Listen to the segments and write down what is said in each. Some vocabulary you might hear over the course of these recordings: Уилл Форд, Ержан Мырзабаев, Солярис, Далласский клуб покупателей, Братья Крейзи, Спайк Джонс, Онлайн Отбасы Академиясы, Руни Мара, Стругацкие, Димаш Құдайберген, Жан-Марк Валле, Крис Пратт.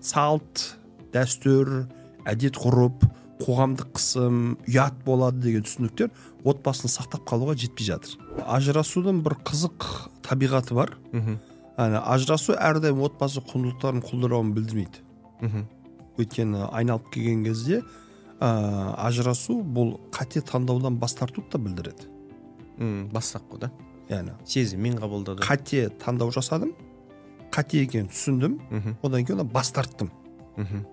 салт, дәстүр, әдет-ғұрып, қоғамдық қысым, ұят болады деген түсініктер отбасын сақтап қалуға жетпей жатыр. Ажырасудың бір қызық табиғаты бар. Ажырасу әрдайым отбасы құндылықтарын құлдырауын білдірмейді. Өйткені айналып келген кезде ажырасу бұл қате таңдаудан бас тартуды да білдіреді. Бастапқы да. Яғни сезім мен қабылдадым. Қате таңдау жасадым. Қате екенін түсіндім. Одан кейін бас тарттым.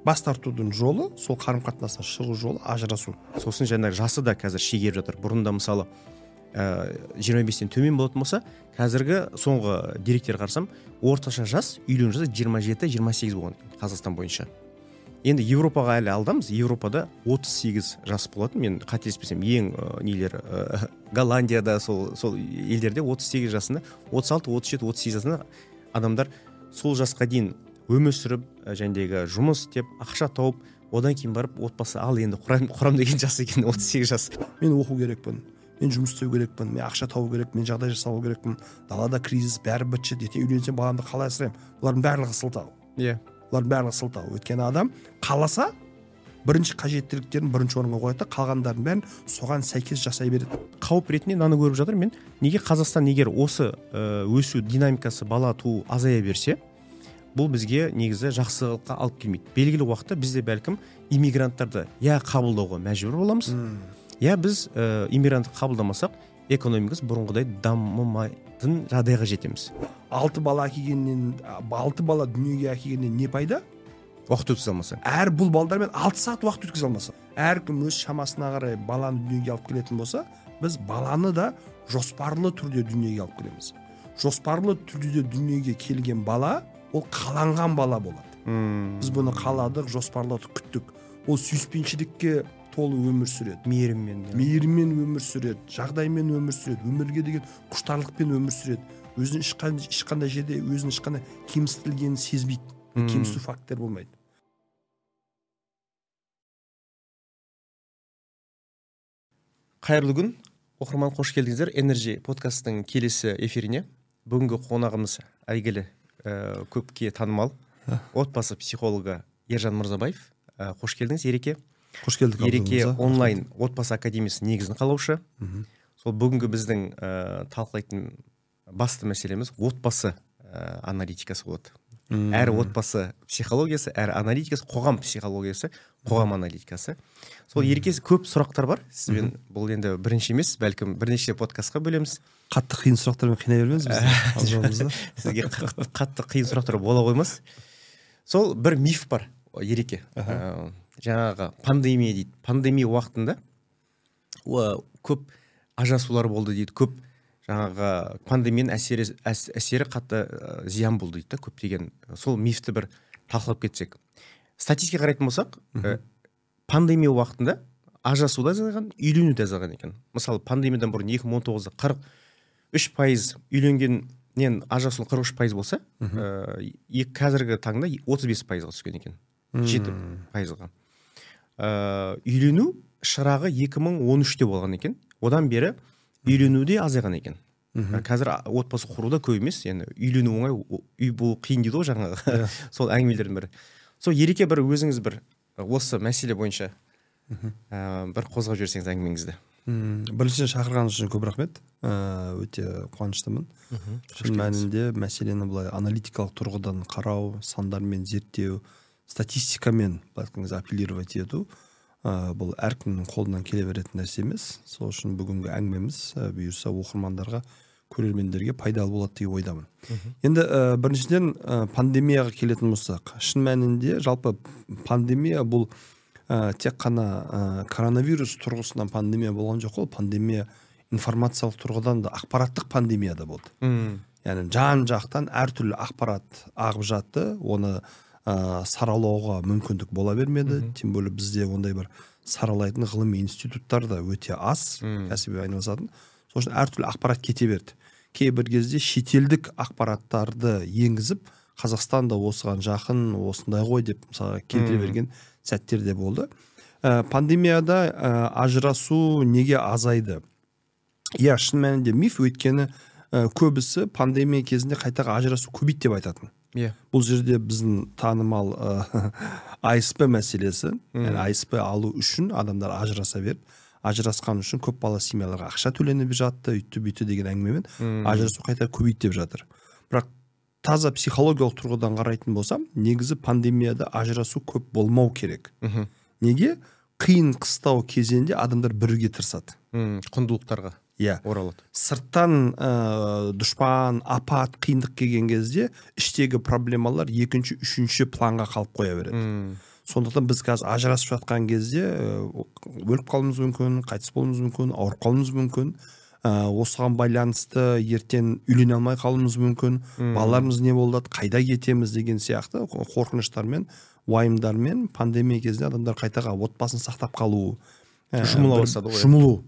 Бас тартудың жолы, сол қарым-қатынастан шығу жолы ажырасу. Сосын жаңағы жасы да қазір шегеріп жатыр. Бұрында мысалы 25-тен төмен болатын болса, қазіргі соңғы деректер қарсам, орташа жас үйлену жасы 27-28 болған Қазақстан бойынша. Енді Европаға әлі алдамыз. Европада 38 жас болатын. Мен қателеспесем, ең нелер Голландияда сол елдерде 38 жасында, 36, 37, 38 жасында адамдар сол жасқа дейін өмір сүріп, жәндегі жұмыс деп, ақша тауып, одан кейін барып отбасы ал енді құрам деген жас екен, 38 жас. Мен оқу керекпін, мен жұмыс істеу керекпін, мен ақша тауып керек, мен жағдай жасау керекпін. Далада кризис, бәрі бітші, дете үйленсем баламды қалай асыраймын. Олардың барлығы сылтау. Иә. Олардың барлығы сылтау. Өйткені адам қаласа бірінші қажеттіліктерін бірінші орынға қояды, қалғандардың бәрін соған сәйкес жасай береді. Қауіп ретінде наны көріп жатыр мен. Неге Қазақстан егер осы өсу динамикасы бала туу азая берсе, бұл бізге негізі жақсылыққа алып келмейді. Белгілі уақытта бізде бәлкім иммигранттарды я қабылдауға мәжбүр боламыз, я біз иммигрантты қабылдамасақ, экономикасы бұрынғыдай дамымайтын жағдайға жетеміз. 6 бала дүниеге әкелгеннен не пайда? Уақыт өткізе алмаса. Әр бұл балдармен 6 сағат уақыт өткізе алмаса. Әркім өз шамасына қарай баланы дүниеге алып келетін болса, біз баланы да жоспарлы түрде дүниеге алып келеміз. Жоспарлы түрде дүниеге келген бала ол қаланған бала болады. Біз бұны қаладық, жоспарлатып күттік. Ол сүйіспеншілікке толы өмір сүреді. Мейіріммен өмір сүреді, жағдаймен өмір сүреді, өмірге деген құштарлықпен өмір сүреді. Өзінің ешқандай жерде, өзінің ешқандай кемсітілгенін сезбейді. Кемсіту фактор болмайды. Қайырлы күн, оқырман, қош келдіңіздер. Energy подкастының келесі эфиріне. Бүгінгі қонағымыз әйгілі көпке танымал отбасы психологы Ержан Мырзабаев. Қош келдіңіз, Ереке. Қош келдік. Ереке онлайн отбасы академиясы негізін қалаушы. Сол бүгінгі біздің талқылайтын басты мәселеміз отбасы аналитикасы болады. Әр отбасы психологиясы, әр аналитикасы, қоғам психологиясы, қоғам аналитикасы. Сол Ерекесі көп сұрақтар бар. Сізбен бұл енді бірінші емес, бәлкім бірнеше подкастқа бөлеміз. Қатты қиын сұрақтармен қинай бермеңіз бізді. Сізге қатты қиын сұрақтар бола қоймас. Сол бір миф бар, Ереке. Жаңағы пандемия дейді. Пандемия уақытында көп ажырасулар болды дейді, көп жаңағы пандемияның әсері қатты зиян болды дейді, көптеген. Сол мифті бір талқылап кетсек. Статистика қарайтын болсақ, пандемия уақытында ажырасу да азайған, үйлену де азайған екен. Мысалы, пандемиядан бұрын 2019-да 43% үйленгеннен ажырасу 43% болса, қазіргі таңда 35%-ға түскен екен. 7%-ға. Үйлену шырағы 2013-те болған екен. Одан бері үйленуде азайған екен. Қазір отбасы құруда көп емес, яғни үйлену оңай, үй бұл қиын дейді ғой жаңағы. Сол әңгімелердің бірі. Сол Ереке, бір өзіңіз бір осы мәселе бойынша бір қозғап жүрсеңіз әңгімеңізді. Біріншіден шақырғаныңыз үшін көп рахмет. Өте қуаныштымын. Шын мәнінде мәселені былай аналитикалық тұрғыдан қарау, сандармен зерттеу, статистикамен апеллировать ету, бұл әркімнің қолынан келе беретін нәрсе емес. Сол үшін бүгінгі әңгімеміз бұйырса оқырмандарға, көрермендерге пайдалы болады деген ойдамын. Енді біріншіден пандемияға келетін болсақ, шын мәнінде жалпы пандемия бұл тек қана коронавирус тұрғысынан пандемия болған жоқ, ол пандемия информациялық тұрғыдан да, ақпараттық пандемия да болды. Яғни жан-жақтан әртүрлі ақпарат ағып жатты, оны саралауға мүмкіндік бола бермеді. Тем более бізде ондай бір саралайтын ғылыми институттар да өте аз, кәсіби айналысатын. Сол үшін әртүрлі ақпарат кете берді. Кейбір кезде шетелдік ақпараттарды енгізіп, Қазақстанда осыған жақын, осындай ғой деп мысалы келтіре берген сәттер де болды. Пандемияда ажырасу неге азайды? Иә, шын мәнінде миф, өйткені көбісі пандемия кезінде қайтаға ажырасу көбейді деп айтатын. Бұл жерде біздің танымал АСП мәселесі, АСП алу үшін адамдар ажыраса берді. Ажырасқан үшін көп бала семьяларға ақша төленіп жатты, үйтті-бүйті деген әңгімемен ажырасу қайта көбейді деп жатыр. Бірақ таза психологиялық тұрғыдан қарайтын болсам, негізі пандемияда ажырасу көп болмау керек. Неге? Қиын қыстау кезеңде адамдар бірге тырысады. Құндылықтарға оралады. Сырттан дұшпан, апат, қиындық келген кезде іштегі проблемалар екінші, үшінші планға қалып қоя береді. Сондықтан біз қазір ажырасып жатқан кезде өліп қалуымыз мүмкін, қайтыс болуымыз мүмкін, ауырып қалуымыз мүмкін. Осыған байланысты ертең үйлене алмай қалуымыз мүмкін. Балаларымыз не болды, қайда кетеміз деген сияқты қорқыныштармен, уайымдармен пандемия кезінде адамдар қайтаға отбасын сақтап қалу, жұмылу,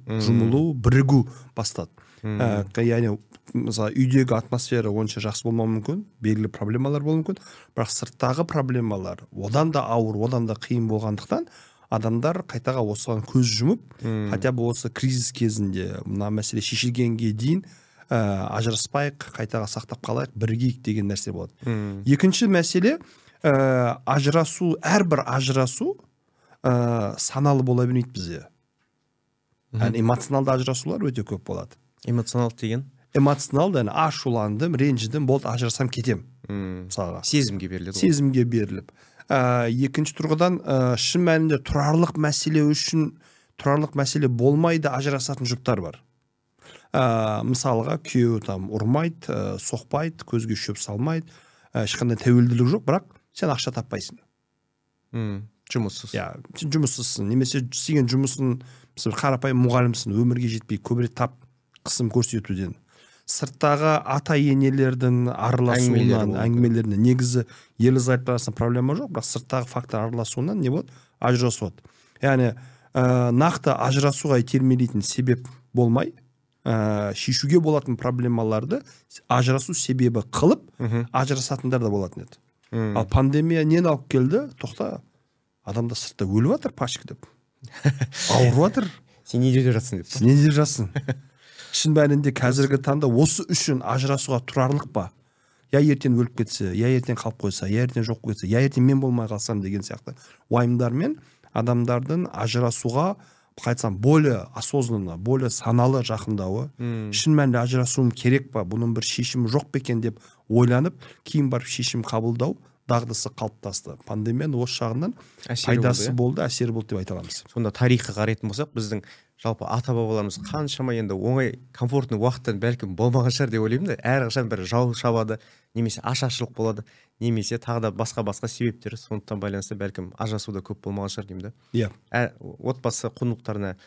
бірігу бастады. Яғни, мысалы, үйдегі атмосфера онша жақсы болмауы мүмкін, белгілі проблемалар болуы мүмкін, бірақ сырттағы проблемалар одан да ауыр, одан да қиын болғандықтан адамдар қайтаға осыған көз жұмып, хотя бы осы кризис кезінде мына мәселе шешілгенге дейін ажыраспайық, қайтаға сақтап қалайық, бірігейік деген нәрсе болады. Екінші мәселе, ажырасу, әрбір ажырасу саналы бола білмейді бізде. Эмоционалды ажырасулар өте көп болады. Эмоционалды деген? Эмоционалды, ашуландым, ренжідім, болды, ажырасам кетем. Сезімге беріліп. Сезімге беріліп. Екінші тұрғыдан, шын мәнінде тұрарлық мәселе үшін, тұрарлық мәселе болмайды ажырасатын жұптар бар. Мысалға, күйеуі ұрмайды, соқпайды, көзге шөп салмайды, ешқандай тәуелділік жоқ, бірақ сен ақша таппайсың. Жұмыссыз. Сен жұмыссызсың. Немесе сен жұмысын, қарапай мұғалімсің, өмірге жетпей, көбірек тап қысым көрсетуден. Сырттағы ата-енелердің араласуынан, әңгімелеріне, негізі ерлі зайыптар арасында проблема жоқ, бірақ сырттағы фактор араласуынан не болады? Ажырасу болады. Яғни, нақты ажырасуға итермелейтін себеп болмай, шешуге болатын проблемаларды ажырасу себебі қылып, ажырасатындар да болатын еді. Ал пандемия нені алып келді? Тоқта, адамда сыртта өліп атыр пашық деп. Ауырып атыр. Сен не деп жасын деп. Сен не деп жасын. Шын бәрінде қазіргі таңда осы үшін ажырасуға тұрарлық ба? Я ертең өліп кетсе, я ертең қалып қойса, я ертең жоқ кетсе, я ертең мен болмай қалсам деген сияқты. Уайымдармен адамдардың ажырасуға қайтсам, более осознанно, более саналы жақындауы, шын мәнде ажырасуым керек па, бұның бір шешімі жоқ бекен деп ойланып, кейін барып шешім қабылдау дағдысы қалыптасты. Пандемияны осы шағынан пайдасы болды, әсері болды деп айта аламыз. Сонда тарихқа қарайтын болсақ, біздің жалпы ата-бабаларымыз қаншама енді оңай комфортный уақыттан бәлкім болмаған шығар деп ойлаймын да, әрқашан бір жау шабады, немесе ашаршылық болады, немесе тағы да басқа-басқа себептері, сондықтан байланысты бәлкім ажырасуда көп болмаған шығар деймін да. Отбасы құндылықтарына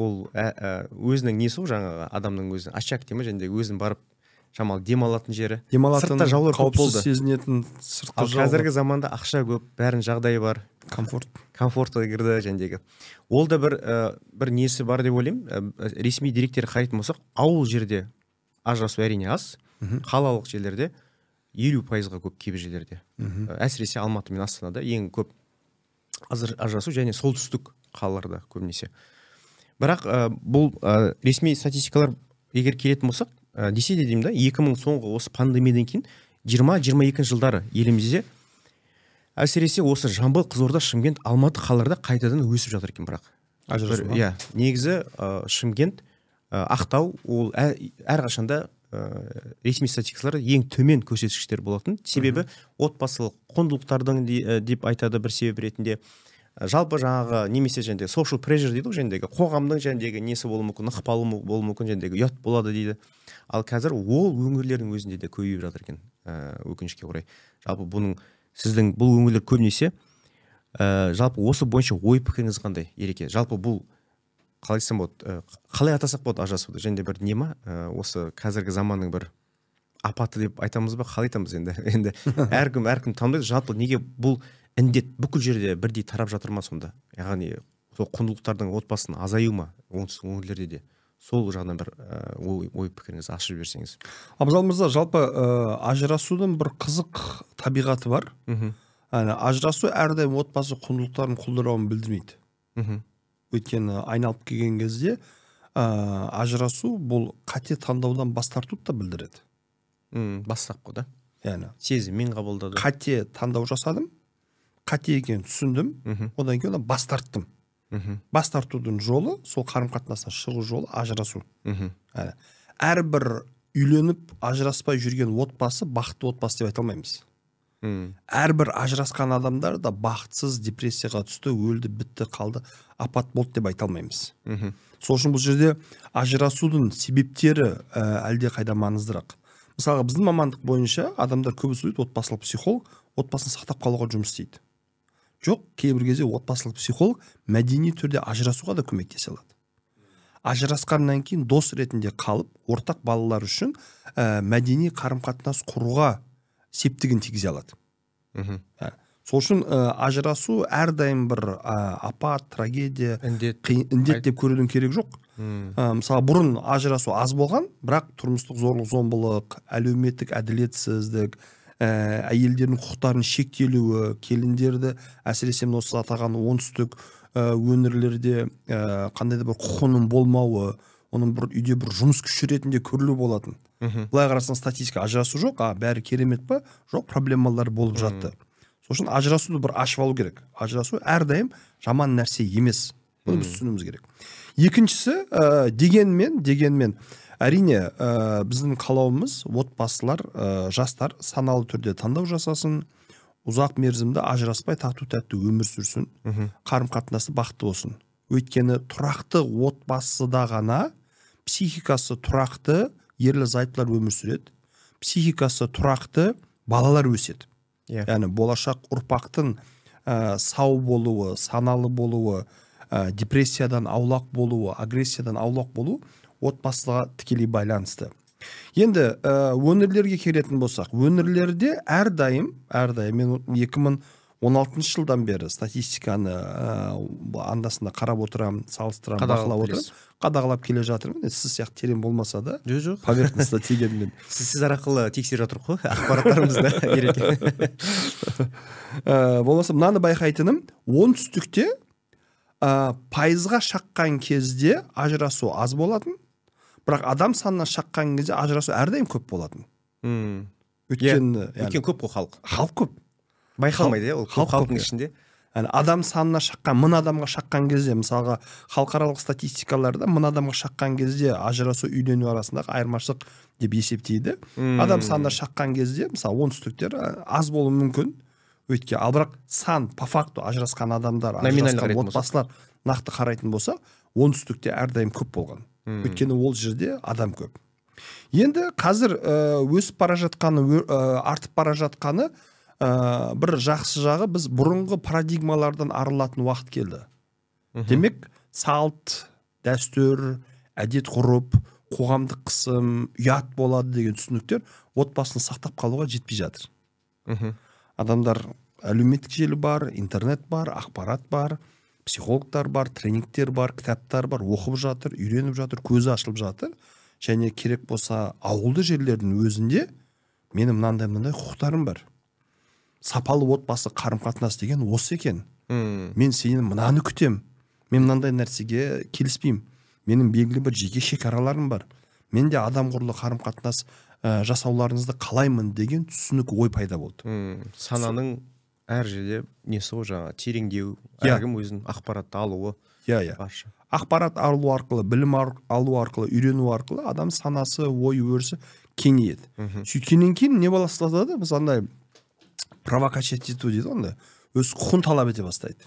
ол өзінің несі жаңағы адамның өзінің ашак демі және өзінің барып шамалы демалатын жері. Сыртта жаулар көп болды. Ал қазіргі заманда ақша көп, бәрін жағдайы бар. Комфортқа кірді жәндегі. Ол да бір несі бар деп ойлаймын. Ресми деректер қарайтын болсақ, ауыл жерде ажырасу әрине аз, қалалық жерлерде 50%-ға көп кейбір жерлерде. Әсіресе Алматы мен Астанада ең көп ажырасу және солтүстік қалаларда көбінесе. Бірақ бұл ресми статистикалар егер келетін болсақ, десе де деймін да, 2000 соңғы осы пандемиядан кейін 20-22 жылдары елімізде әсіресе осы Жамбыл, Қызылорда, Шымкент, Алматы қалаларда қайтадан өсіп жатыр екен бірақ. Ажырасу. Негізі Шымкент, Ақтау ол әрқашанда ресми статистикалары ең төмен көрсеткіштер болатын. Себебі отбасылық құндылықтардың деп айтады бір себеп ретінде. Жалпы жаңағы немесе жәндегі social pressure дейді, жәндегі қоғамның жәндегі несі болу мүмкін, ықпалы болу мүмкін, жәндегі ұят болады дейді. Ал қазір ол өңірлердің өзінде де көбейіп жатыр екен, өкінішке орай. Жалпы бұның сіздің бұл өңірлер көбінесе жалпы осы бойынша ой пікіріңіз қандай, Ереке? Жалпы бұл қалай айтсам болады, қалай атасақ болады ажырасуды? Және бір не ма осы қазіргі заманның бір апаты деп айтамыз ба, қалай айтамыз енді? Әркім таңдайды. Жалпы неге бұл індет бүкіл жерде бірдей тарап жатыр ма сонда? Яғни, сол құндылықтардың отбасын азаю ма оңтүстік өңірлерде де? Сол жағынан бір ой пікіріңізді ашып берсеңіз. Абзал мырза, жалпы ажырасудың бір қызық табиғаты бар. Ажырасу әрдайым отбасы құндылықтарын құлдырауын білдірмейді. Өйткені айналып келген кезде ажырасу бұл қате таңдаудан бас тартуды да білдіреді. Бастапқы да. Яғни сезіммен қабылдадым. Қате таңдау жасадым. Қате екенін түсіндім. Одан кейін бас тарттым. Бас тартудың жолы, сол қарым-қатынастан шығу жолы ажырасу. Әрбір үйленіп ажыраспай жүрген отбасы бақытты отбасы деп айта алмаймыз. Әрбір ажырасқан адамдар да бақытсыз депрессияға түсті, өлді, бітті, қалды, апат болды деп айта алмаймыз. Сол үшін бұл жерде ажырасудың себептері әлде қайда маңыздырақ. Мысалға, біздің мамандық бойынша адамдар көбісі отбасылық психолог отбасын сақтап қалуға жұмыс істейді. Жоқ, кейбір кезде отбасылық психолог мәдени түрде ажырасуға да көмектесе алады. Ажырасқаннан кейін дос ретінде қалып, ортақ балалар үшін мәдени қарым-қатынас құруға септігін тигізе алады. Сол үшін ажырасу әрдайым бір апат, трагедия, індет деп көрудің керек жоқ. Мысалы, бұрын ажырасу аз болған, бірақ тұрмыстық зорлық, зомбылық, әлеуметтік әділетсіздік, әйелдердің құқықтарын шектелуі, келіндерді, әсіресе мына осы атаған оңтүстік өңірлерде қандай да бір құқының болмауы, оның бір үйде бір жұмыс күші ретінде көрілу болатын. Былай қарасаң статистика, ажырасу жоқ, бәрі керемет па? Жоқ, проблемалар болып жатты. Сол үшін ажырасуды бір ашып алу керек. Ажырасу әрдайым жаман нәрсе емес. Бұны біз түсінуіміз керек. Екіншісі, дегенмен, әрине, біздің қалауымыз отбасылар, жастар саналы түрде таңдау жасасын, ұзақ мерзімді ажыраспай тату-тәтті өмір сүрсін, қарым-қатынасы бақытты болсын. Өйткені тұрақты отбасыда ғана психикасы тұрақты ерлі-зайыптылар өмір сүреді, психикасы тұрақты балалар өседі. Яғни болашақ ұрпақтың сау болуы, саналы болуы, депрессиядан аулақ болуы, агрессиядан аулақ болуы отбасыға тікелей байланысты. Енді өңірлерге келетін болсақ, өңірлерде әрдайым, мен 2016 жылдан бері статистиканы андасында қарап отырам, салыстырам, бақылап отырам, қадағалап келе жатырмын. Сіз сияқты терең болмаса да, поверхностьта тегенмен. Сіз арқылы тексеріп отырық қой, ақпараттарымызды беретін. Болмаса, мынаны байқайтыным, оңтүстікте пайызға шаққан кезде ажырасу аз болатын. Бірақ адам санына шаққан кезде ажырасу әрдайым көп болатын. Өткен көп қой халық. Халық көп. Байқалмайды, ол халықтың ішінде. Адам санына шаққан, мың адамға шаққан кезде, мысалға, халықаралық статистикаларда мың адамға шаққан кезде ажырасу үйлену арасындағы айырмашылық деп есептейді. Адам санына шаққан кезде, мысалы, оңтүстіктер аз болуы мүмкін. Өйткені, ал бірақ сан, по факту ажырасқан адамдар, ажырасқан отбасылар нақты қарайтын болса, оңтүстікте әрдайым көп болған. Өйткені ол жерде адам көп. Енді қазір өсіп бара жатқаны, артып бара жатқаны бір жақсы жағы, біз бұрынғы парадигмалардан арылатын уақыт келді. Демек, салт, дәстүр, әдет ғұрып, қоғамдық қысым, ұят болады деген түсініктер отбасын сақтап қалуға жетпей жатыр. Адамдар әлеуметтік желі бар, интернет бар, ақпарат бар, психологтар бар, тренингтер бар, кітаптар бар, оқып жатыр, үйреніп жатыр, көзі ашылып жатыр. Және керек болса, ауылды жерлердің өзінде менің мынандай құқықтарым бар. Сапалы отбасы қарым-қатынас деген осы екен. Мен сенің мынаны күтем. Мен мынандай нәрсеге келіспеймін. Менің белгілі бір жеке шекараларым бар. Мен де адамгұрлы қарым-қатынас жасауларыңызды қалаймын деген түсінік ой пайда болды. Сананың әр жерде несі ол жаңа тереңдеу, әркім өзінің ақпаратты алуы барша. Ақпарат алу арқылы, білім алу арқылы, үйрену арқылы адам санасы, ой өрісі кеңейеді. Сөйткеннен кейін не баласылады? Біз андай провокативті дейді, онда өз құқын талап ете бастайды.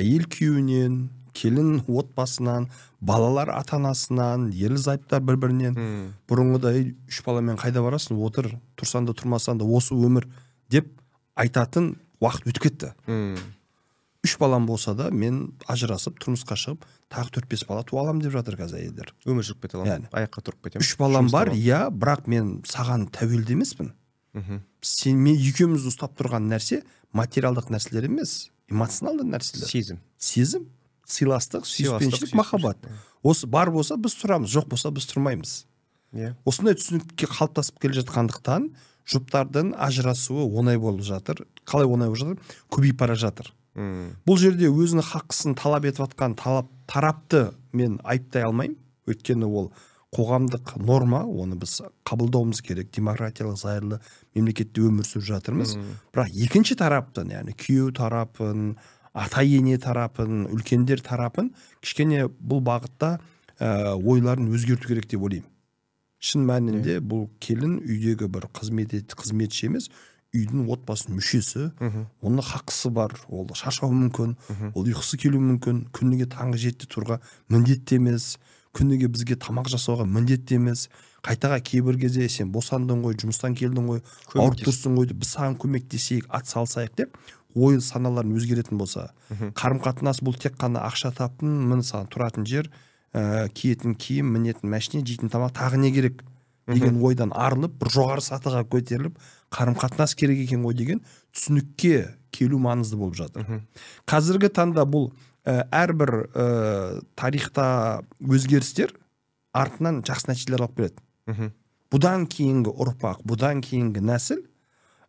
Әйел күйеуінен, келін отбасынан, балалар ата-анасынан, ерлі-зайыптылар бір-бірінен. Бұрынғыдай үш баламен қайда барасың, отыр, тұрсаң да тұрмасаң да осы өмір деп айтатын уақыт өтіп кетті. Үш балам болса да, мен ажырасып, тұрмысқа шығып, тағы 4-5 бала туа алам деп жатыр қазір әйелдер. Өмір жүріп кете алам, аяққа тұрып кетем. Үш балам бар, иә, бірақ мен саған тәуелді емеспін. Сен мен екеумізді ұстап тұрған нәрсе материалдық нәрселер емес, эмоционалды нәрселер. Сезім, сыйластық, сүйіспеншілік, махаббат. Осы бар болса біз тұрамыз, жоқ болса біз тұрмаймыз. Осындай түсінікке қалыптасып келе жатқандықтан жұптардың ажырасуы оңай болып жатыр. Қалай оңай болып жатыр? Көбейіп бара жатыр. Бұл жерде өзінің хақысын талап етіп атқан тарапты мен айыптай алмаймын. өйткені ол қоғамдық норма, оны біз қабылдауымыз керек, демократиялық зайырлы мемлекетте өмір сүріп жатырмыз. Бірақ екінші тараптан, яғни күйеу тарапын, ата-ене тарапын, үлкендер тарапын кішкене бұл бағытта ойларын өзгерту керек деп ойлаймын. Шын мәнінде бұл келін үйдегі бір қызметші емес, үйдің отбасының мүшесі, оның хақысы бар, ол шаршауы мүмкін, ол ұйқысы келуі мүмкін, күніге таңғы жетте тұрға міндетті емес, күніге бізге тамақ жасауға міндетті емес, қайтаға кейбір кезде сен босандың ғой, жұмыстан келдің ғой, ауырып тұрсың ғой, біз саған көмектесейік, атсалысайық деп ой саналарын өзгеретін болса, қарым-қатынас бұл тек қана ақша таптың, міне саған тұратын жер, киетін киім, мінетін машина, жейтін тамақ, тағы не керек деген ойдан арылып, бір жоғары сатыға көтеріліп, қарым-қатынас керек екен ғой деген түсінікке келу маңызды болып жатыр. Қазіргі таңда бұл әрбір тарихта өзгерістер артынан жақсы нәтижелер алып береді. Бұдан кейінгі ұрпақ, бұдан кейінгі нәсіл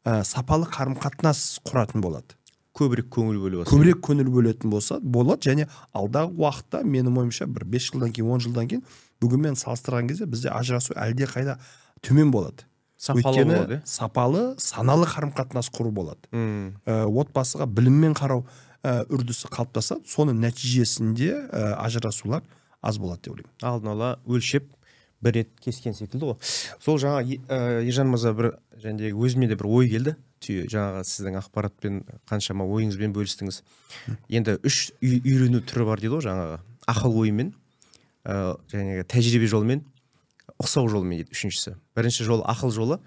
сапалы қарым-қатынас құратын болады. Көбірек көңіл бөлетін болады, және алдағы уақытта менің ойымша бір 5 жылдан кейін, 10 жылдан кейін бүгінмен салыстырған кезде бізде ажырасу әлде қайда төмен болады. Өйткені сапалы, саналы қарым-қатынас құру болады. Отбасыға біліммен қарау үрдісі қалыптасады, соның нәтижесінде ажырасулар аз болады деп ойлаймын. Алдын ала өлшеп бір рет кескен секілді ғой. Сол жаңа Ержан Мырза бір жәндегі өзіме де бір ой келді. Жаңағы сіздің ақпаратпен қаншама ойыңызбен бөлістіңіз. Енді үш үйрену түрі бар дейді ғой жаңағы. Ақыл оймен, тәжірибе жолмен, ұқсау жолмен дейді үшіншісі. Бірінші жол ақыл жолы,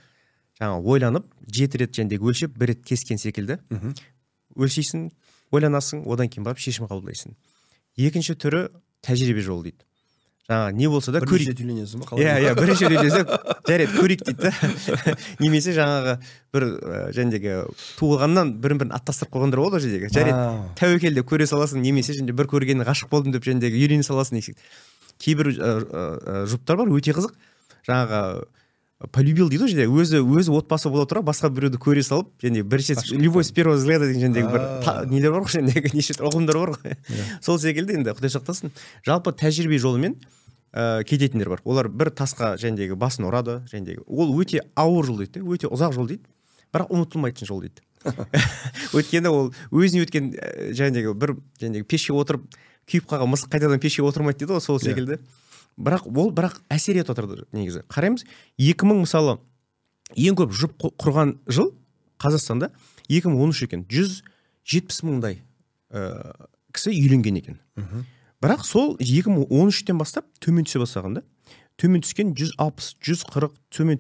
жаңа ойланып, 7 рет жәндегі өлшеп, 1 рет кескен секілді. Өлшейсің, ойланасың, одан кейін барып шешім қабылдайсың. Екінші түрі тәжірибе жолы дейді. Жаңа не болса да көрейік. Бірінші үйленесің, жарайды, көрейік дейді. Немесе жаңағы бір жәндегі туылғаннан бірін-бірін аттастырып қойғандар болды жәндегі. Жарайды, тәуекелде көре саласың, немесе жәнде бір көргенін ғашық болдым деп жәндегі үйрене саласың десек. Кейбір жұптар бар, өте қызық. Жаңағы полюбил дейді ғой, өзі отбасы бола тұра басқа біреуді көре салып, және бірінші любовь с первого взгляда деген жәндегі бір нелер бар ғой, жәндегі неше ұғымдар бар ғой. Сол секілді енді Құдай сақтасын. Жалпы тәжірибе жолымен кететіндер бар. Олар бір тасқа жәндегі басын ұрады, жәндегі. Ол өте ауыр жол дейді, өте ұзақ жол дейді, бірақ ұмытылмайтын жол дейді. Өткені ол өзіне өткен жәндегі бір жәндегі пешке отырып күйіп қаға мысық қайтадан пешке отырмайды дейді, сол секілді. Бірақ ол әсер ет отырды негізі. Қараймыз, 2000 мысалы ең көп жұп құрған жыл Қазақстанда 2013 екен, 170 мыңдай кісі үйленген екен. Бірақ сол 2013-тен бастап төмен түсе бастағанда, төмен түскен 160, 140, төмен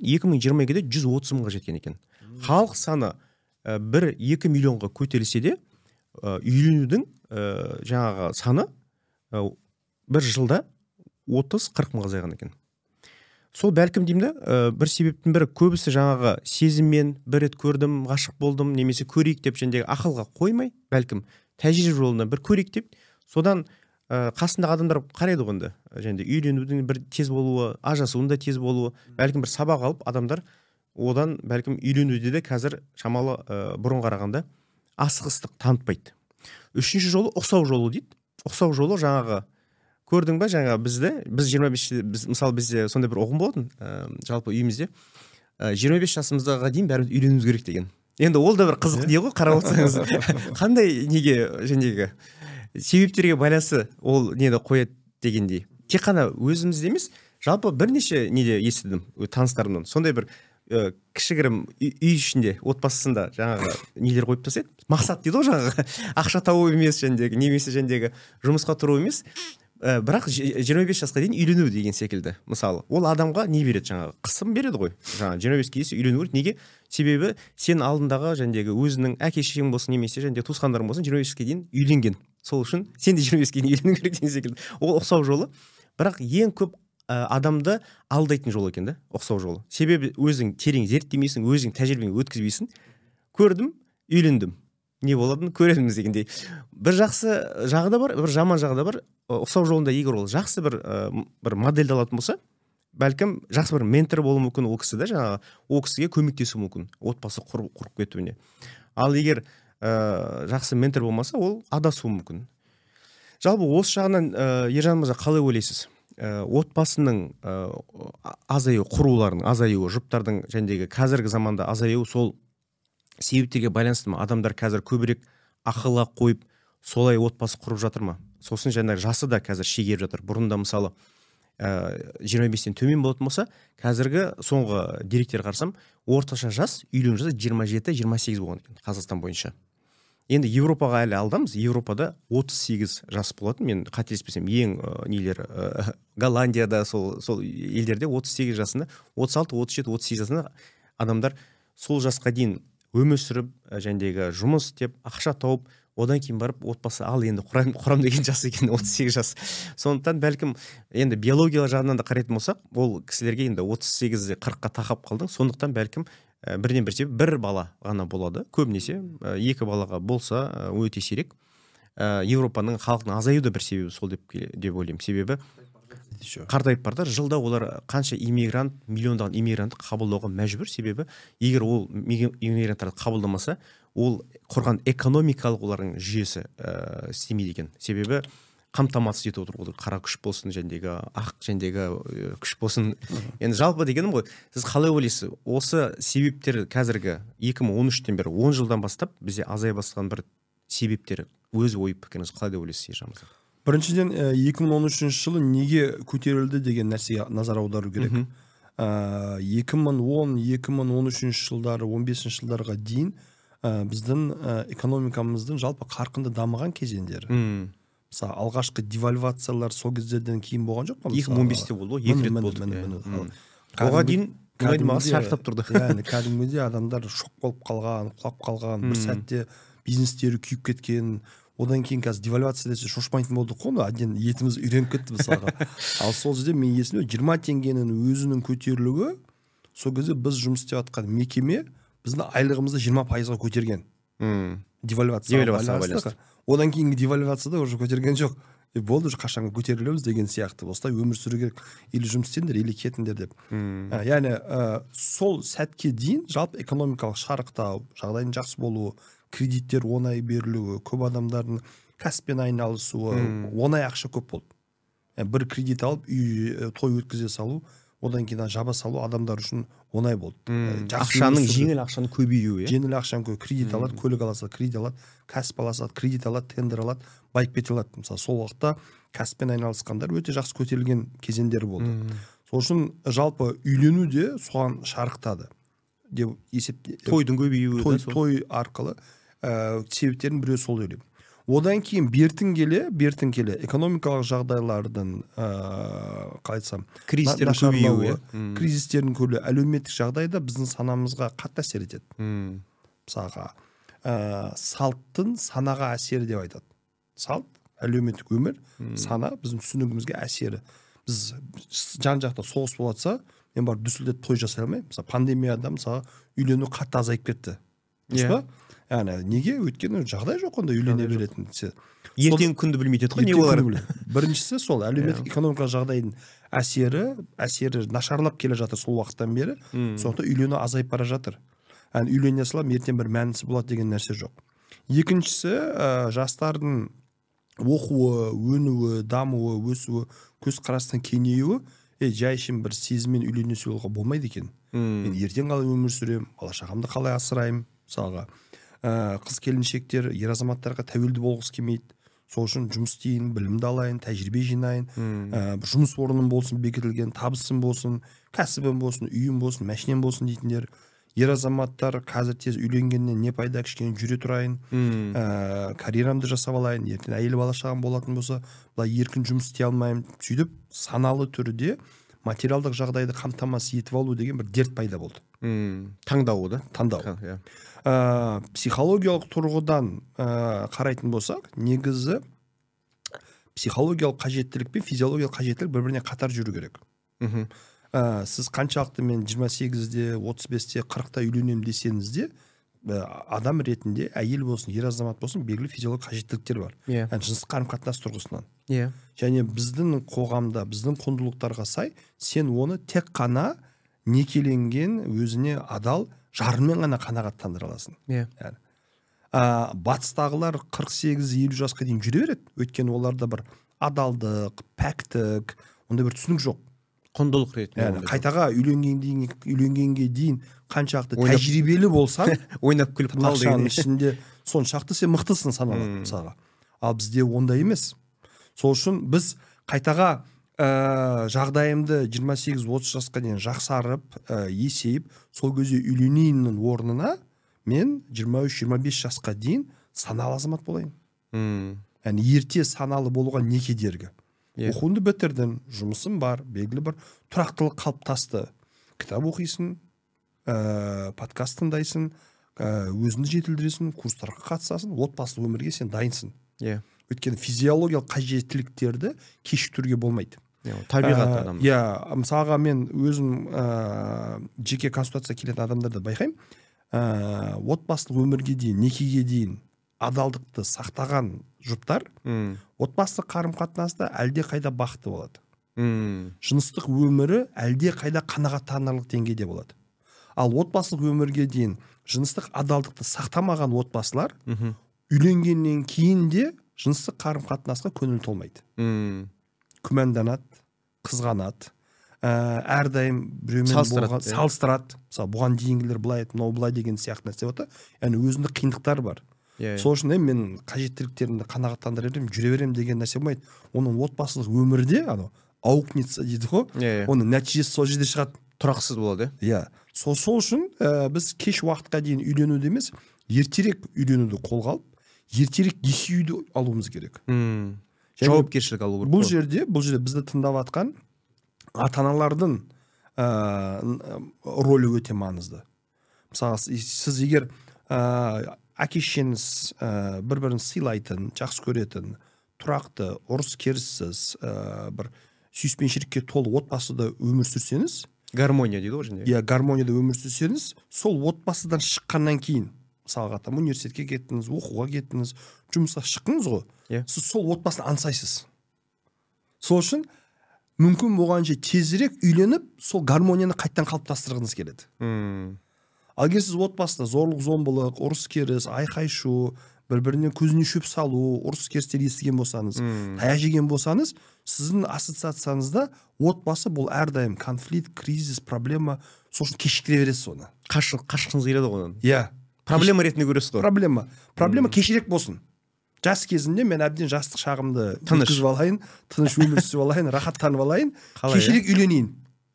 2022-де 130 мыңға жеткен екен. Халық саны 1-2 миллионға көтерілсе де, үйленудің жаңағы саны бір жылда 30-40 мыңға азайған екен. Сол бәлкім деймді, бір себептің бірі көбісі жаңағы сезіммен бір рет көрдім, ғашық болдым, немесе көрейік деп жендегі ақылға қоймай, бәлкім тәжірибе жолына бір көрейік деп, содан қасындағы адамдар қарайды ғынды, жеңді үйленудің бір тез болуы, ажасуының да тез болуы, бәлкім бір сабақ алып адамдар одан бәлкім үйленуде де қазір шамалы бұрын қарағанда асығыстық танытпайды. Үшінші жолы ұқсау жолы дейді. Ұқсау жолы жаңағы көрдің ба, жаңағы бізде, біз 25, мысалы бізде сондай бір ұғым болатын, жалпы үйімізде 25 жасымыздаға дейін бәріміз үйленуіміз керек деген. Енді ол да бір қызық дей ғой, қарап отырсаңыз. Қандай неге жеңдегі себептерге байласы ол нені қояды дегендей. Тек қана өзімізде емес, жалпы бірнеше неде естідім таныстарымнан. Сондай бір кішігірім үй ішінде, отбасысында жаңағы нелер қойып тастайды. Мақсат дейді ол жаңағы ақша тауы емес жеңдегі, немесе жеңдегі жұмысқа тұру емес. Бірақ 25 жасқа дейін үйлену деген секілді. Мысалы, ол адамға не береді жаңағы? Қысым береді ғой. Жаңа 25-ке дейін үйлену керек. Неге? Себебі сен алдындағы жәндегі өзінің әке-шешең болсын, немесе жәнде туысқандарың болсын, 25-ке дейін үйленген. Сол үшін сен де 25-ке дейін үйлену керек деген секілді. Ол ұқсау жолы. Бірақ ең көп адамды алдайтын жол екен де, ұқсау жолы. Себебі өзің терең зерттемейсің, өзің тәжірибеңді өткізбейсің. Көрдім, үйлендім. Не болатын көреміз дегендей. Бір жақсы жағы да бар, бір жаман жағы да бар. Ұқсау жолында егер ол жақсы бір модельді алатын болса, бәлкім жақсы бір ментор болу мүмкін ол кісі да, жаңағы ол кісіге көмектесу мүмкін, отбасы құрып кетуіне. Ал егер жақсы ментор болмаса, ол адасуы мүмкін. Жалпы осы жағынан Ержан Мырза қалай ойлайсыз? отбасының азаю, құруларын азаю, жұптардың жәндегі қазіргі заманда азаю сол себептерге байланысты ма? Адамдар қазір көбірек ақылға қойып солай отбасы құрып жатыр ма? Сосын жаңағы жасы да қазір шегеріп жатыр. Бұрында мысалы 25-тен төмен болатын болса, қазіргі соңғы деректер қарасам, орташа жас үйлену жасы 27-28 болған екен Қазақстан бойынша. Енді Европаға әлі алдамыз. Европада 38 жас болатын. Мен қателеспесем, ең нелер Голландияда сол елдерде 38 жасында, 36, 37, 38 жасында адамдар сол жасқа дейін өмір сүріп, жәндегі жұмыс істеп, ақша тауып, одан кейін барып отбасы ал енді құрам деген жас екен 38 жас. Сондықтан бәлкім енді биологиялық жағынан да қарайтын болсақ, ол кісілерге енді 38-40-қа тақап қалдың. Сондықтан бәлкім бірден бірсе бір бала ғана болады. Көбінесе екі балаға болса өте сирек. Европаның халқының азаю да бір себебі сол деп ойлаймын. Себебі қартайып барда жылда олар қанша иммигрант, миллиондаған иммигрант қабылдауға мәжбүр. Себебі егер ол иммигранттарды қабылдамаса, ол құрған экономикалық олардың жүйесі істемейді екен. Себебі қамтамасыз етіп отыр, қара күш болсын, жәндегі ақ жәндегі күш болсын. Енді жалпы дегенім ғой, сіз қалай ойлайсыз, осы себептер қазіргі 2013-тен бері 10 жылдан бастап бізде азай бастаған бір себептері, өз ой пікіріңіз қалай деп ойлайсыз, Ержан мырза? Біріншіден 2013 жылы неге көтерілді деген нәрсеге назар аудару керек. 2010-2013 жылдары, 15 жылдарға дейін біздің экономикамыздың жалпы қарқынды дамыған кезеңдері. Мысалы, алғашқы девальвациялар сол кездерден кейін болған жоқ па? 2015-те болды, 2 рет болды. Оған дейін кәдімгідей шарықтап тұрды. Яғни кәдімгідей адамдар шок болып қалған, құлап қалған, бір сәтте бизнестері күйіп кеткен. Одан кейін қазір девальвация десе шошпайтын болдық қой, әден етіміз үйреніп кетті мысалға. Ал сол кезде мен есімде 20 теңгенің өзінің көтерілуі, сол кезде біз жұмыс істеп жатқан мекеме біздің айлығымызды 20%-ға көтерген. Девальвация. Одан кейінгі девальвацияда уже көтерген жоқ. Болды, қашанға көтерілеміз деген сияқты. Осылай өмір сүру керек, или жұмыс істеңдер, или кетіңдер деп. Яғни сол сәтке дейін жалпы экономикалық шарықтау, жағдайдың жақсы болуы, кредиттер оңай берілуі, көп адамдардың кәсіппен айналысуы, оңай ақша көп болды. Бір кредит алып, той өткізе салу, одан кейін жаба салу адамдар үшін оңай болды. Жеңіл ақшаның көбеюі. Жеңіл ақшаның көбеюі. Кредит алады, көлік аласады, кредит алады, кәсіп аласады, кредит алады, тендер алады, байкпет алады. Мысалы, сол уақытта кәсіппен айналысқандар өте жақсы көтерілген кезеңдер болды. Сол үшін жалпы үйлену де соған шарықтады. Тойдың көбеюі. Той арқылы себептердің біреу сол деп. Одан кейін бертін келе экономикалық жағдайлардың кризистердің көбеюі, әлеуметтік жағдайда біздің санамызға қатты әсер етеді. Мысалға, салттың санаға әсері деп айтады. Салт, әлеуметтік өмір, сана біздің түсінігімізге әсері. Біз жан-жақта соғыс болатса, мен бар дүсілдеп той жасай алмай, мысалы пандемияда мысалы үйлену қатты азайып кетті. Яғни неге? Өйткені жағдай жоқ, онда үйлене беретін. Ертең күнді білмейді ғой, не олар? Біріншісі сол әлеуметтік экономикалық жағдайдың әсері нашарлап келе жатыр сол уақыттан бері. Сондықтан үйлену азайып бара жатыр. Яғни үйлене салам, ертең бір мәнісі болады деген нәрсе жоқ. Екіншісі, жастардың оқуы, өнуі, дамуы, өсуі, көзқарастың кеңеюі, жай үшін бір сезіммен үйлене салуға болмайды екен. Мен ертең қалай өмір сүрем, бала шағамды қалай асыраймын, мысалға. Қыз келіншектер, ер азаматтарға тәуелді болғысы келмейді. Сол үшін жұмыс істейін, білімді алайын, тәжірибе жинайын, жұмыс орным болсын, бекітілген, табысым болсын, кәсібім болсын, үйім болсын, машинем болсын дейтіндер. Ер азаматтар қазір тез үйленгеннен не пайда, кішкене жүре тұрайын, карьерамды жасап алайын, ертең әйел бала шағам болатын болса, былай еркін жұмыс істей алмаймын, сөйтіп саналы түрде материалдық жағдайды қамтамасыз етіп алу деген бір дерт пайда болды. Таңдау да? Таңдау. Психологиялық тұрғыдан қарайтын болсақ, негізі психологиялық қажеттілік пен физиологиялық қажеттілік бір-біріне қатар жүру керек. Сіз қаншалықты мен 28-де, 35-те, 40-та үйленем десеңіз де, адам ретінде әйел болсын, ер азамат болсын, белгілі физиологиялық қажеттіліктер бар. Жыныстық қарым-қатынас тұрғысынан. Және біздің қоғамда, біздің құндылықтарға сай, сен оны тек қана некеленген өзіне адал жарымен ғана қанағаттандыра аласың. Батыстағылар 48-50 жасқа дейін жүре береді. Өйткені оларда бір адалдық, пәктік, онда бір түсінік жоқ. Құндылық ретінде. Қайтаға үйленгенге дейін қаншақты тәжірибелі болсаң, ойнап күліп қалу деген ішінде соншақты сен мықтысын саналады мысалға. Ал бізде ондай емес. Сол үшін біз қайтаға жағдайымды 28-30 жасқа дейін жақсарып, есейіп, сол кезде үйленейіннің орнына мен 23-25 жасқа дейін саналы азамат болайын. Яғни ерте саналы болуға не кедергі? Оқуынды бітірдім, жұмысым бар, белгілі бір тұрақтылық қалыптасты. Кітап оқисың, подкаст тыңдайсың, өзіңді жетілдіресің, курстарға қатысасың, отбасылы өмірге сен дайынсың. Өйткені физиологиялық қажеттіліктерді кешіктіруге болмайды. Табиғат адам. Мысалға мен өзім жеке консультация келетін адамдарды байқаймын. Отбасылы өмірге дейін, некеге дейін адалдықты сақтаған жұптар отбасы қарым-қатынаста әлде қайда бақытты болады. Жыныстық өмірі әлде қайда қанағаттанарлық деңгейде болады. Ал отбасылық өмірге дейін жыныстық адалдықты сақтамаған отбасылар үйленгеннен кейін де жыныстық қарым-қатынасқа көңіл толмайды. Күмәнданады, қызғанады, әрдайым біреумен салыстырады. Мысалы бұған дейінгілер былай еді, мынау былай деген сияқты нәрсе болады. Яғни өзінде қиындықтар бар. Сол үшін мен қажеттіліктерімді қанағаттандыра беремін, жүре беремін деген нәрсе болмайды. Оның отбасылық өмірде аукнется дейді ғой, оның нәтижесі сол жерде шығады, тұрақсыз болады. Сол үшін біз кеш уақытқа дейін үйленуді емес, ертерек үйленуді қолға алып, ертерек есеюді алуымыз керек. Жауапкершілік алу керек. Бұл жерде бізді тыңдап жатқан ата-аналардың рөлі өте маңызды. Мысалы, сіз егер әкешіңіз бір-бірін сыйлайтын, жақсы көретін, тұрақты, ұрыс-керіссіз, бір сүйіспеншілікке толы отбасыда өмір сүрсеңіз, гармония дейді ғой, гармонияда өмір сүрсеңіз, сол отбасыдан шыққаннан кейін, мысалға там университетке кеттіңіз, оқуға кеттіңіз, жұмысқа шықтыңыз ғой, сіз сол отбасын аңсайсыз. Сол үшін мүмкін болғанша тезірек үйленіп, сол гармонияны қайттан қалыптастырғыңыз келеді. Ал егер сіз отбасында зорлық-зомбылық, ұрыс-керіс, айқай-шу, бір-бірінен көзіне шөп салу, ұрыс-керістер естіген болсаңыз, таяқ жеген болсаңыз, сіздің ассоциацияңызда отбасы бұл әрдайым конфликт, кризис, проблема, сол үшін кешіктіре бересіз оны. Қашқыңыз келеді ғой. Проблема ретінде көресіз ғой. Проблема кешірек болсын. Жас кезінде мен әбден жастық шағымды өткізіп алайын, тыныш өмір сүріп алайын, рахаттанып алайын, кешірек үйленейін.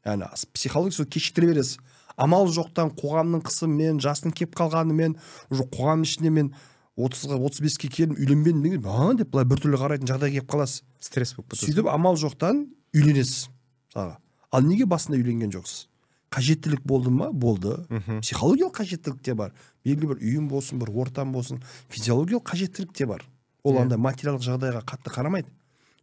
Яғни психологиясы кешіктіре бересіз. Амал жоқтан қоғамның қысымымен, жастың кеп қалғанымен, қоғам ішінде мен 30-35-ке келіп үйленбедім деп былай біртүрлі қарайтын жағдай келіп қаласыз. Стресс болып кетеді. Сөйтіп амал жоқтан үйленесіз. Ал неге басында үйленген жоқсыз? Қажеттілік болды ма? Болды. Психологиялық қажеттілік те бар. Белгілі бір үйім болсын, бір ортам болсын, физиологиялық қажеттілік те бар. Ол анда материалдық жағдайға қатты қарамайды.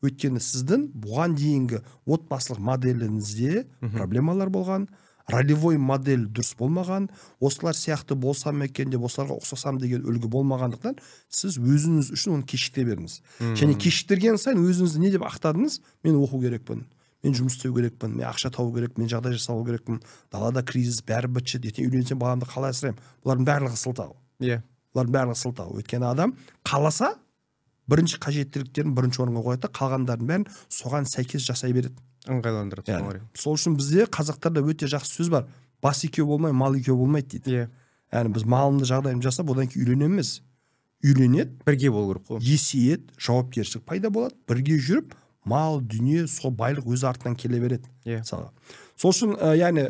Өйткені сіздің бұған дейінгі отбасылық моделіңізде проблемалар болған. Ролевой модель дұрыс болмаған, осылар сияқты болсам екен деп, осыларға ұқсасам деген үлгі болмағандықтан, сіз өзіңіз үшін оны кешікте беріңіз. Және кешіктірген сайын өзіңізді не деп ақтадыңыз? Мен оқу керекпін, мен жұмыс істеу керекпін, мен ақша тауып керек, мен жағдай жасау керекпін, далада кризис, бәрі бітші, ертең үйленсем баламды қалай асыраймын? Бұлардың барлығы сылтау. Бұлардың барлығы сылтау. Өйткені адам қаласа, бірінші қажеттіліктерін бірінші орынға қояды, қалғандардың бәрін соған сәйкес жасай береді. Ыңғайландырады. Сол үшін бізде қазақтарда өте жақсы сөз бар. Бас екеу болмай, мал екеу болмайды дейді. Яғни біз малымды жағдайым жасап, одан кейін үйленеміз. Үйленеді, бірге болу керек қой. Есейеді, жауапкершілік пайда болады, бірге жүріп, мал, дүние, сол байлық өз артынан келе береді. Сол үшін, яғни,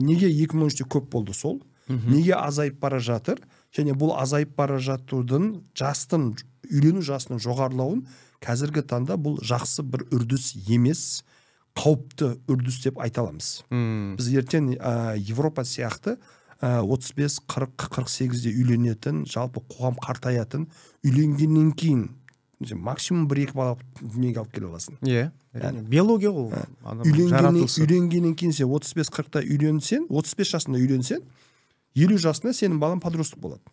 неге 2013-те көп болды сол? Неге азайып бара жатыр? Және бұл азайып бара жатудың жастың, үйлену жасының жоғарылауын қазіргі таңда бұл жақсы бір үрдіс емес, қауіпті үрдіс деп айта аламыз. Біз ертең Европа сияқты 35-40-48-де үйленетін, жалпы қоғам қартаятын, үйленгеннен кейін максимум 1-2 бала дүниеге алып келе аласың. Биология ол. Үйленгеннен кейін сен 35-40-та үйленсең, 35 жасында үйленсең, 50 жасында сенің балаң подростық болады.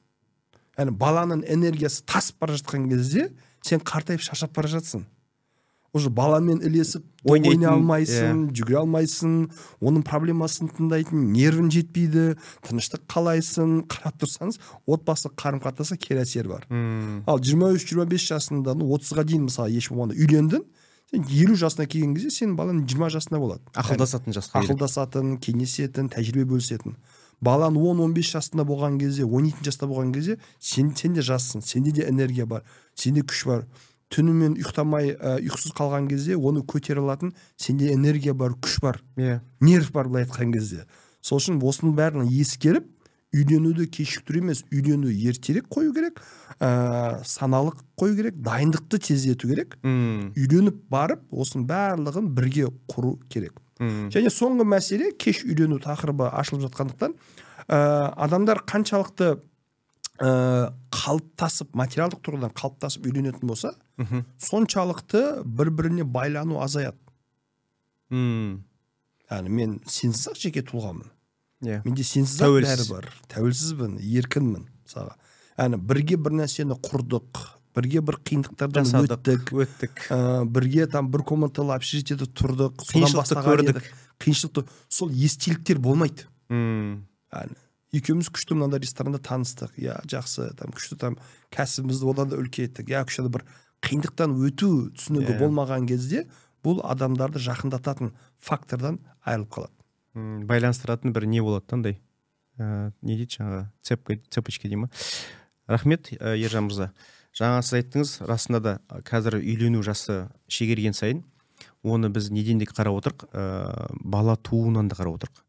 Яғни баланың энергиясы тасып бара жатқан кезде сен қартайып шаршап бара жатсың. Уже баламен ілесіп ойнай алмайсың, жүгіре алмайсың, оның проблемасын тыңдайтын нервің жетпейді, тыныштық қалайсың, қарап тұрсаңыз, отбасы қарым-қатынасы кері әсер бар. Ал 23-25 жасында 30-ға дейін мысалы еш болмағанда үйлендің, елу жасына келген кезде сен баланың 20 жасында болады. Ақылдасатын жасқа. Ақылдасатын, кеңесетін, тәжірибе бөлісетін. Балаң 10-15 жасында болған кезде, 12 жасында болған кезде сен де жассың, сенде де энергия бар, сенде күш бар. Түнімен ұйықтамай, ұйқысыз қалған кезде оны көтере алатын сенде энергия бар, күш бар, нерв бар былай айтқан кезде. Сол үшін осының бәрін ескеріп, үйленуді кешіктіру емес, үйлену ертерек қою керек, саналық қою керек, дайындықты тездету керек. Үйленіп барып, осының барлығын бірге құру керек. Және соңғы мәселе кеш үйлену тақырыбы ашылып жатқандықтан, адамдар қаншалықты қалыптасып, материалдық тұрғыдан қалыптасып үйленетін болса, соншалықты бір-біріне байлану азаяды. Яғни мен сенсіз-ақ жеке тұлғамын. Менде сенсіз-ақ бәрі бар. Тәуелсізбін, еркінмін. Яғни бірге бір нәрсені құрдық, бірге бір қиындықтардан өттік, бірге бір комнаталы общежитиеде тұрдық, қиыншылықты көрдік. Қиыншылықты, сол естеліктер болмайды. Екеуміз күшті мынандай ресторанда таныстық, я жақсы, күшті кәсібімізді одан да үлкейттік, я күшті бір қиындықтан өту түсінігі болмаған кезде бұл адамдарды жақындататын фактордан айырылып қалады. Байланыстыратын бір не болады таңдай? Не дейді жаңағы? Цепочка дейді ма? Рахмет, Ержан мырза. Жаңа сіз айттыңыз, расында да қазір үйлену жасы шегерген сайын, оны біз неден де қарап отырық, бала тууынан да қарап отырық.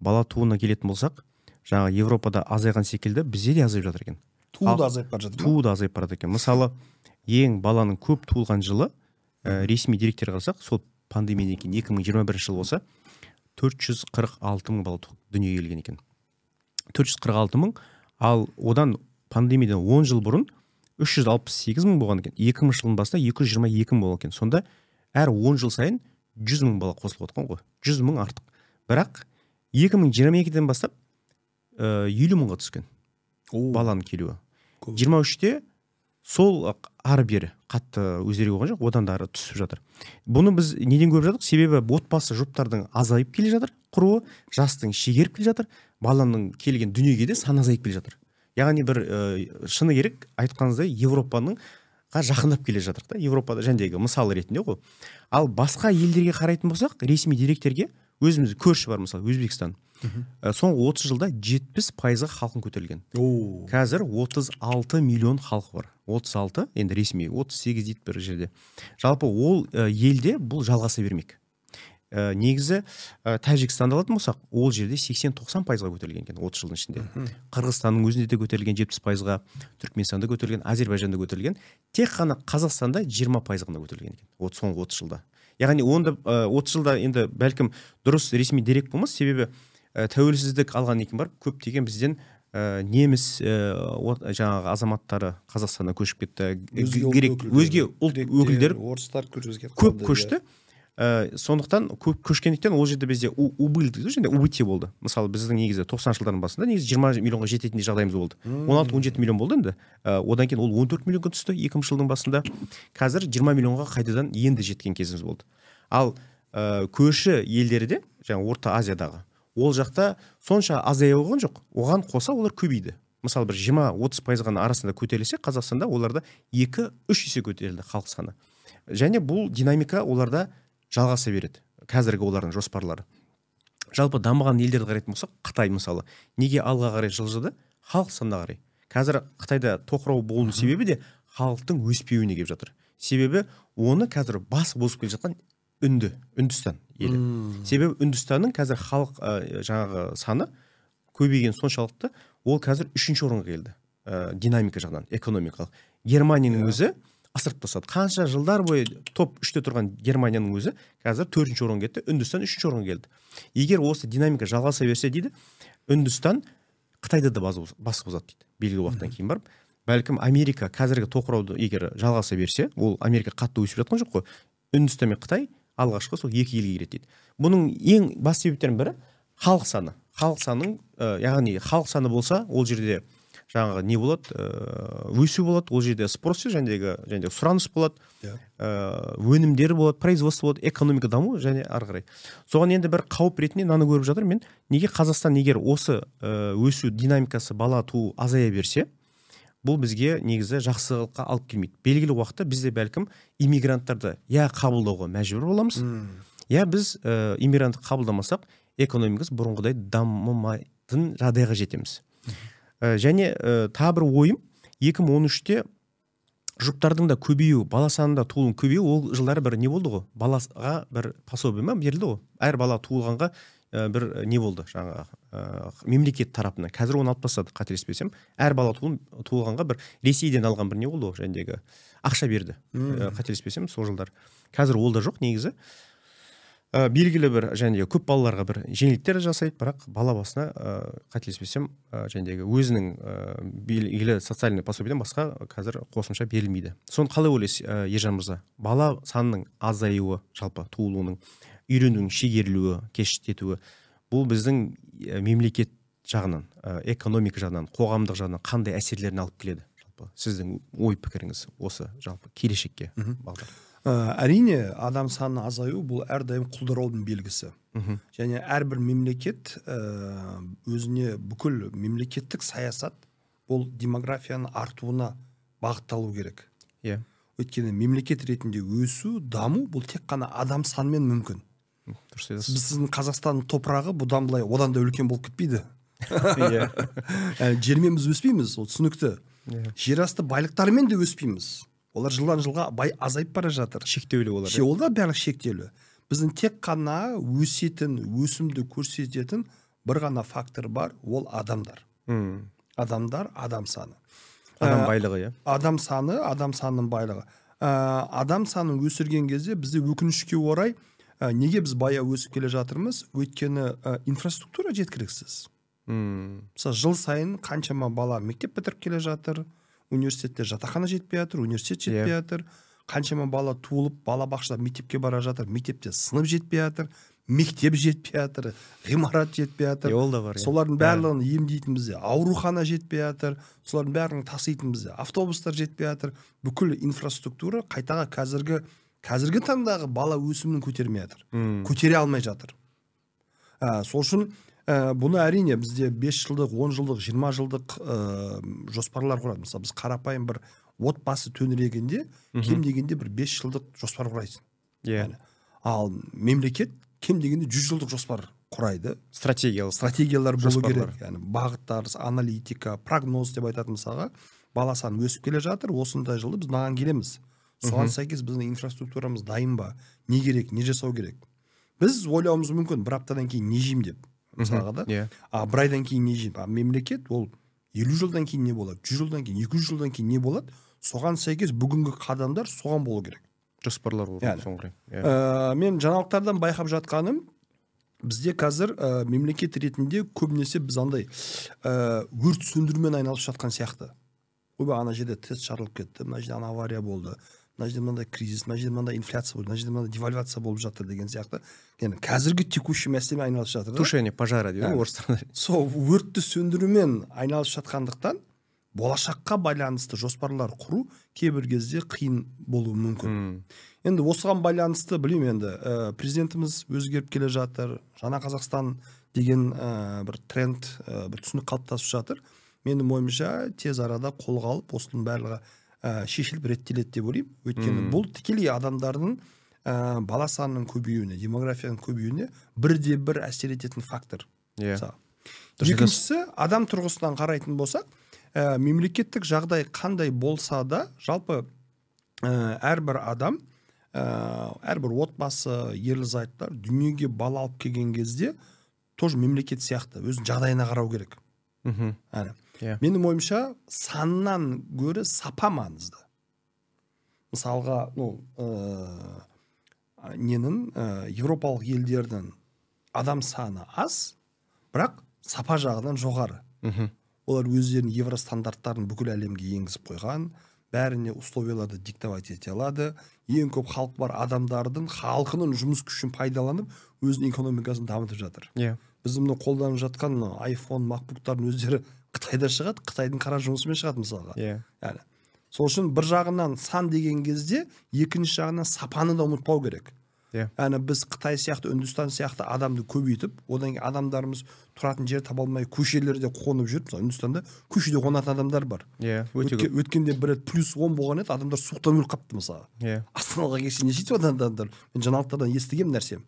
Бала тууына келетін болсақ, жаңа Европада азайған секілді, бізде де азайып жатыр екен. Туу да азайып бара жатыр. Туу да азайып бара жатыр екен. Мысалы, ең баланың көп туылған жылы, ресми деректер қалсақ, сол пандемиядан кейін 2021 жыл болса, 446 мың бала дүниеге келген екен. 446 мың, ал одан пандемиядан 10 жыл бұрын 368 мың болған екен. 2000 жылдың басында 222 мың болған екен. Сонда әр 10 жыл сайын 100 мың бала қосылып отқан ғой. 100 мың артық. Бірақ 2022-ден бастап 50 мыңға түскен баланың келуі. 23-те сол ары-бері қатты өздері болған жоқ, одан да ары түсіп жатыр. Бұны біз неден көріп жатық? Себебі отбасы жұптардың азайып келе жатыр, құруы, жастың шегеріп келе жатыр, баланың келген дүниеге де сан азайып келе жатыр. Яғни бір шыны керек айтқаныңыздай Европаның жақындап келе жатырық та, Европада жәндегі мысал ретінде ғой. Ал басқа елдерге қарайтын болсақ, ресми деректерге өзіміз көрші бар, мысалы Өзбекстан. Соңғы 30 жылда 70% халқын көтерілген. Қазір 36 миллион халқы бар. 36, енді ресми 38 дейді бір жерде. Жалпы ол елде бұл жалғаса бермек. Негізі Тәжікстанды алатын болсақ, ол жерде 80-90%-ға көтерілген екен 30 жылдың ішінде. Қырғызстанның өзінде де көтерілген 70%-ға, Түркменстанда көтерілген, Әзербайжанда көтерілген, тек қана Қазақстанда 20%-ға көтерілген екен. Соңғы 30 жылда. Яғни 30 жылда енді бәлкім дұрыс ресми дерек болмас, себебі тәуелсіздік алған екен барып, көптеген бізден неміс жаңағы азаматтары Қазақстана көшіп кетті, өзге ұлт өкілдер көп көшті. Сондықтан көп көшкендіктен ол жерде бізде убылды және убыте болды. Мысалы, біздің негізі 90 жылдардың басында негізі 20 миллионға жететіндей жағдайымыз болды. 16-17 миллион болды енді. Одан кейін ол 14 миллионға түсті 2 жылдың басында. Қазір 20 миллионға қайтадан енді жеткен кезіміз болды. Ал көрші елдері де, жаңа Орта Азиядағы, ол жақта сонша азая болған жоқ. Оған қоса олар көбейді. Мысалы, бір 20-30%-ның арасында көтерілсе, Қазақстанда оларда 2-3 есе көтерілді халық саны. Және бұл динамика оларда жалғаса береді. Қазіргі олардың жоспарлары. Жалпы дамыған елдерді қарайтын болсақ, Қытай мысалы, неге алға қарай жылжыды? Халық санына қарай. Қазір Қытайда тоқырау болуының себебі де халықтың өспеуіне келіп жатыр. Себебі оны қазір басып озып келе жатқан Үндістан елі. Себебі Үндістанның қазір халық жаңағы саны көбейген соншалықты, ол қазір 3-ші орынға келді. Динамика жағынан, экономикалық. Германияның өзі асырып тастады. Қанша жылдар бойы топ 3-те тұрған Германияның өзі қазір 4-ші орынға кетті, Үндістан 3-ші орынға келді. Егер осы динамика жалғаса берсе дейді, Үндістан Қытайды да басып озады дейді. Белгілі уақыттан кейін барып, бәлкім Америка қазіргі тоқырауды егер жалғаса берсе, ол Америка қатты өсіп жатқан жоқ қой. Үндістан мен Қытай алғашқы сол екі елге кіреді дейді. Бұның ең басты себептерінің бірі халық саны. Халық саны болса, ол жерде жаңағы не болады, өсу болады, ол жерде спрос және сұраныс болады, өнімдер болады, производство болады, экономика даму және ары қарай. Соған енді бір қауіп ретінде мынаны көріп жатыр мен. Неге Қазақстан егер осы өсу динамикасы бала туу азая берсе, бұл бізге негізі жақсылыққа алып келмейді. Белгілі уақытта бізде бәлкім иммигранттарды я қабылдауға мәжбүр боламыз, я біз иммигрантты қабылдамасақ, экономикасы бұрынғыдай дамымайтын жағдайға жетеміз. Және тағы бір ойым, 2013-те жұптардың да көбею, бала санында туылың көбею, ол жылдары бір не болды ғой? Балаға бір пособие ме берілді ғой? Әр бала туылғанға бір не болды жаңағы мемлекет тарапынан. Қазір оны алып тастады, қателеспесем. Әр бала туылғанға бір Ресейден алған бір не болды ғой, жәндегі ақша берді. Қателеспесем, сол жылдар. Қазір ол да жоқ негізі. Белгілі бір жәндегі көп балаларға бір жеңілдіктер жасайды, бірақ бала басына қателеспесем, жәндегі өзінің белгілі социальный пособиеден басқа қазір қосымша берілмейді. Соны қалай ойлайсыз, Ержан мырза? Бала санының азаюы, жалпы туылуының, үйренуінің шегерілуі, кештетуі, бұл біздің мемлекет жағынан, экономика жағынан, қоғамдық жағынан қандай әсерлерін алып келеді? Жалпы сіздің ой пікіріңіз осы жалпы келешекке бағдар. Әрине, адам санын азаю бұл әрдайым құлдыраудың белгісі. Және әрбір мемлекет өзіне бүкіл мемлекеттік саясат бұл демографияның артуына бағытталу керек. Өйткені мемлекет ретінде өсу, даму бұл тек қана адам санымен мүмкін. Біздің Қазақстанның топырағы бұдан былай одан да үлкен болып кетпейді. Жермен біз өспейміз, ол түсінікті. Жерасты байлықтарымен де өспейміз. Олар жылдан жылға бай азайып бара жатыр. Шектеулі олар. Ол да барлық шектеулі. Біздің тек қана өсетін, өсімді көрсететін бір ғана фактор бар, ол адамдар. Адамдар, адам саны. Адам байлығы, иә. Адам саны, адам санының байлығы. Адам санын өсірген кезде бізде өкінішке орай, неге біз бая өсіп келе жатырмыз? Өйткені инфраструктура жеткіліксіз. Мысалы, жыл сайын қаншама бала мектеп бітіріп келе жатыр. Университетте жатақхана жетпей жатыр, университет жетпей жатыр, қаншама бала туылып, бала бақшада мектепке бара жатыр, мектепте сынып жетпей жатыр, мектеп жетпей жатыр, ғимарат жетпей жатыр. Ол да бар. Солардың барлығын емдейтін бізде аурухана жетпей жатыр, солардың барлығын таситын бізде автобустар жетпей жатыр. Бүкіл инфраструктура қайтаға қазіргі таңдағы бала өсімін көтермей жатыр. Көтере алмай жатыр. Сол үшін бұны әрине бізде 5 жылдық, 10 жылдық, 20 жылдық жоспарлар құрады. Мысалы, біз қарапайым бір отбасы төңірегінде, кем дегенде бір 5 жылдық жоспар құрайсың. Ал мемлекет кем дегенде 100 жылдық жоспар құрайды. Стратегиялар болу керек. Бағыттар, аналитика, прогноз деп айтатын мысалға, бала саны өсіп келе жатыр, осындай жылды біз маған келеміз. Соған сәйкес біздің инфраструктурамыз дайын ба? Не керек, не жасау керек? Біз ойлауымыз мүмкін бір аптадан кейін не жеймін деп. Бір айдан кейін не жеймін? Мемлекет ол 50 жылдан кейін не болады, 100 жылдан кейін, 200 жылдан кейін не болады? Соған сәйкес бүгінгі қадамдар соған болу керек. Жоспарлар орындалу соңғы. Мен жаңалықтардан байқап жатқаным, бізде қазір мемлекет ретінде көбінесе біз андай өрт сөндірумен айналып жатқан сияқты. Ойбай, ана жерде тест жарылып кетті, мына жерде авария болды, мына жерде мынандай кризис, мына жерде мынандай инфляция болды, мына жерде мынандай девальвация болып жатыр деген сияқты. Яғни қазіргі текущий мәселемен айналысып жатыр. Тушение пожара дейді ғой орыстарда. Сол өртті сөндірумен айналысып жатқандықтан болашаққа байланысты жоспарлар құру кейбір кезде қиын болуы мүмкін. Енді осыған байланысты білмеймін енді президентіміз өзгеріп келе жатыр, жаңа Қазақстан деген бір тренд, бір түсінік қалыптасып жатыр. Менің ойымша тез арада қолға алып осының барлығы шешіліп реттеледі деп ойлаймын. Өйткені бұл тікелей адамдардың бала санының көбеюіне, демографияның көбеюіне бірде-бір әсер ететін фактор. Екіншісі, адам тұрғысынан қарайтын болсақ, мемлекеттік жағдай қандай болса да, жалпы әрбір адам, әрбір отбасы, ерлі-зайыптар дүниеге бала алып келген кезде тоже мемлекет сияқты, өзінің жағдайына қарау керек. Менің ойымша, саннан көрі сапа маңызды. Мысалға, европалық елдердің адам саны аз, бірақ сапа жағынан жоғары. Олар өздерінің евростандарттарын бүкіл әлемге енгізіп қойған, бәріне условияларды диктовать ете алады, ең көп халық бар адамдардың, халқының жұмыс күшін пайдаланып, өзінің экономикасын дамытып жатыр. Біздің қолданып жатқан iPhone, MacBook-тардың өздері Қытайда шығады, Қытайдың қара жұмысымен шығады мысалға. Сол үшін бір жағынан сан деген кезде, екінші жағынан сапаны да ұмытпау керек. Әні біз Қытай сияқты, Үндістан сияқты адамды көбейтіп, одан адамдарымыз тұратын жер таба алмай көшелерде қонып жүріп, мысалы Үндістанда көшеде қонатын адамдар бар. Өткенде бір плюс 10 болған еді, адамдар суықтан өліп қапты мысалы. Астанаға келсе не жетіп адамдар. Мен жаңалықтардан естігем нәрсем.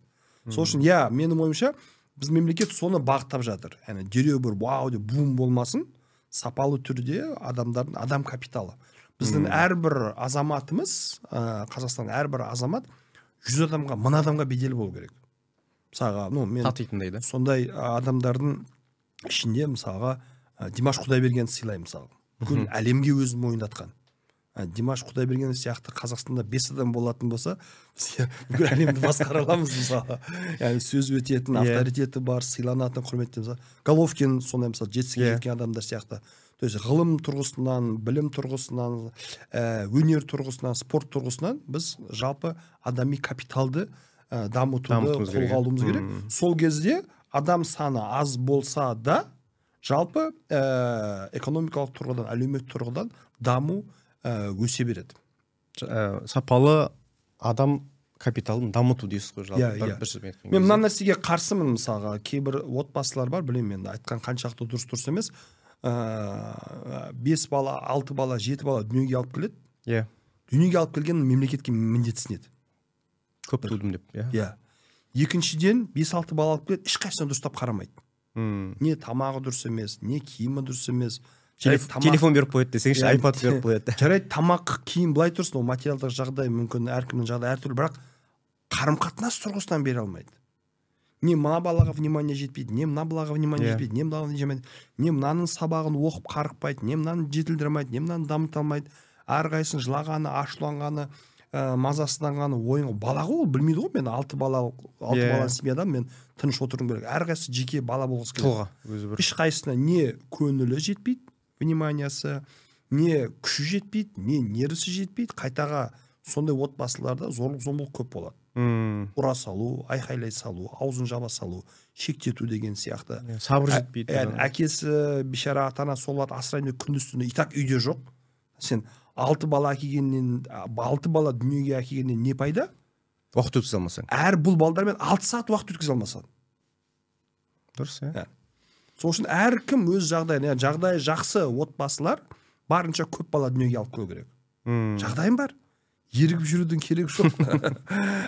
Сол үшін, менің ойымша, біз мемлекет соны бағыттап жатыр. Яғни дереу бір вау деп бум болмасын, сапалы түрде адамдардың адам капиталы. Біздің әрбір азаматымыз, Қазақстан әрбір азамат 100 адамға, 1000 адамға бедел болу керек. Мысалға, мен сондай адамдардың ішінде мысалға Димаш Құдайберген сыйлаймын мысалға. Бүкіл әлемге өзін мойындатқан. Димаш Құдайберген сияқты Қазақстанда 5 адам болатын болса, бүкіл әлемді басқара аламыз мысалы. Яғни сөз өтетін, авторитеті бар, сыйланатын, құрметті мысалы. Головкин сондай мысалы жетістікке жеткен адамдар сияқты. То есть ғылым тұрғысынан, білім тұрғысынан, өнер тұрғысынан, спорт тұрғысынан біз жалпы адами капиталды дамытуды қолға алуымыз керек. Сол кезде адам саны аз болса да, жалпы экономикалық тұрғыдан, әлеуметтік тұрғыдан даму өсе береді. Сапалы адам капиталын дамыту дейсіз ғой жалпы. Мен мына нәрсеге қарсымын мысалға. Кейбір отбасылар бар, білмеймін енді айтқан қаншақты дұрыс емес. 5 бала, 6 бала, 7 бала дүниеге алып келеді. Дүниеге алып келген мемлекетке міндетсінеді. Көп тудым деп. Екіншіден 5-6 бала алып келеді, ешқайсына дұрыстап қарамайды. Не тамағы дұрыс емес, не киімі дұрыс емес. Телефон беріп қойды десеңші, айпад беріп қойды. Жарайды, тамақ, киім былай тұрсын, ол материалдық жағдай мүмкін, әркімнің жағдайы әртүрлі, бірақ қарым-қатынас тұрғысынан бере алмайды. Не мына балаға внимание жетпейді, не мына балаға внимание жетпейді, не мына балаға жетпейді, не мынаның сабағын оқып қарықпайды, не мынаны жетілдірмейді, не мынаны дамыта алмайды. Әрқайсының жылағаны, ашуланғаны, мазасызданғаны ойын. Балаға ол білмейді ғой, мен 6 бала семьядан мен тыныш отыруым керек. Әрқайсысы жеке бала болғысы келеді. Ешқайсысына не көңілі жетпейді, вниманиясы, не күші жетпейді, не нервісі жетпейді. Қайтаға сондай отбасыларда зорлық-зомбылық көп болады. Ұра салу, айқайлай салу, аузын жаба салу, шектету деген сияқты. Сабыр жетпейді. Әкесі бишара атана солат асырайны күндіз-түні итак үйде жоқ. Сен 6 бала дүниеге әкегеннен не пайда? Уақыт өткізе алмасаң. Әр бұл балдармен 6 сағат уақыт өткізе алмасаң. Дұрыс, сол үшін әркім өз жағдайы жақсы отбасылар барынша көп бала дүниеге алып келу керек. Жағдайым бар, ерігіп жүрудің керек жоқ.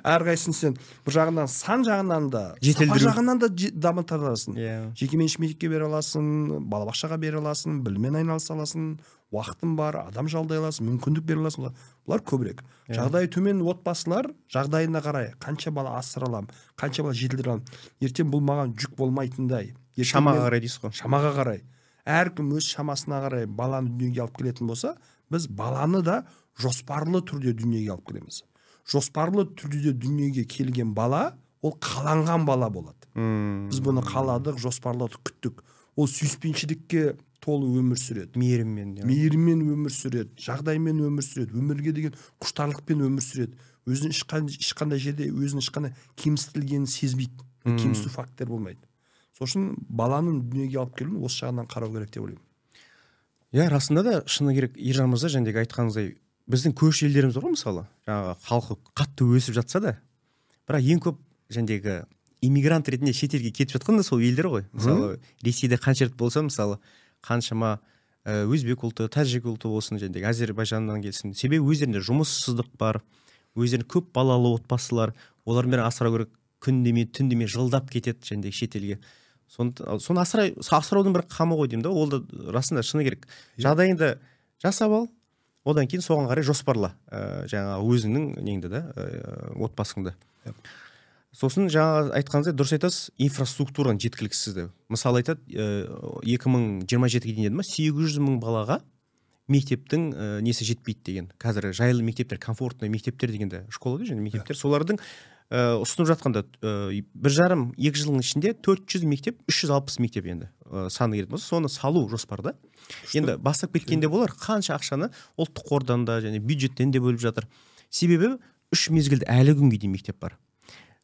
Әрқайсың сен бір жағынан, сан жағынан да, сапа жағынан да дамыта аласың. Жекеменшікке бере аласың, балабақшаға бере аласың, біліммен айналыса аласың, уақытың бар, адам жалдай аласың, мүмкіндік бере аласың. Бұлар көбірек. Жағдайы төмен отбасылар жағдайына қарай, қанша бала асыра алам, қанша бала жетілдіре алам. Ертең бұл маған жүк болмайтындай. Шамаға қарай дейсіз ғой. Шамаға қарай. Әркім өз шамасына қарай баланы дүниеге алып келетін болса, біз баланы да жоспарлы түрде дүниеге алып келеміз. Жоспарлы түрде дүниеге келген бала, ол қаланған бала болады. Біз бұны қаладық, жоспарладық, күттік. Ол сүйіспеншілікке толы өмір сүреді. Мейіріммен өмір сүреді, жағдаймен өмір сүреді, өмірге деген құштарлықпен өмір сүреді. Өзін ешқандай жерде, өзін ешқандай кемсітілгенін сезбейді. Кемсіту фактор болмайды. Сол үшін баланың дүниеге алып келуін осы жағынан қарау керек деп ойлаймын. Расында да шыны керек, Ержан мырза жаңағы айтқаныңыздай, біздің көрші елдеріміз бар мысалы, жаңағы халқы қатты өсіп жатса да, бірақ ең көп жаңағы иммигрант ретінде шетелге кетіп жатқан да сол елдер ғой. Мысалы, Ресейде қанша рет болса, мысалы, қаншама өзбек ұлты, тәжік ұлты болсын, жаңағы Әзербайжаннан келсін. Себебі өздерінде жұмыссыздық бар, өздерінде көп балалы отбасылар, олармен асырау керек. Күндеме, түндеме жылдап кетеді жәндегі шетелге. Соны асыраудың бір қамы ғой деймін да, ол да расында шыны керек. Жағдайында жасап ал, одан кейін соған қарай жоспарла, жаңағы өзіңнің неңді да, отбасыңды. Сосын жаңағы айтқаныңыздай дұрыс айтасыз, инфраструктураның жеткіліксіздігі. Мысалы айтады, 2027-ге дейін деді ме, 800 мың балаға мектептің несі жетпейді деген. Қазір жайлы мектептер, комфортный мектептер дегенде, школада және мектептер, солардың ұсынып жатқанда 1,5-2 жылдың ішінде 400 мектеп, 360 мектеп енді саны керек болса, соны салу жоспарда. Енді бастап кеткенде болар, қанша ақшаны ұлттық қордан да және бюджеттен де бөліп жатыр. Себебі 3 мезгілді әлі күнге дейін мектеп бар.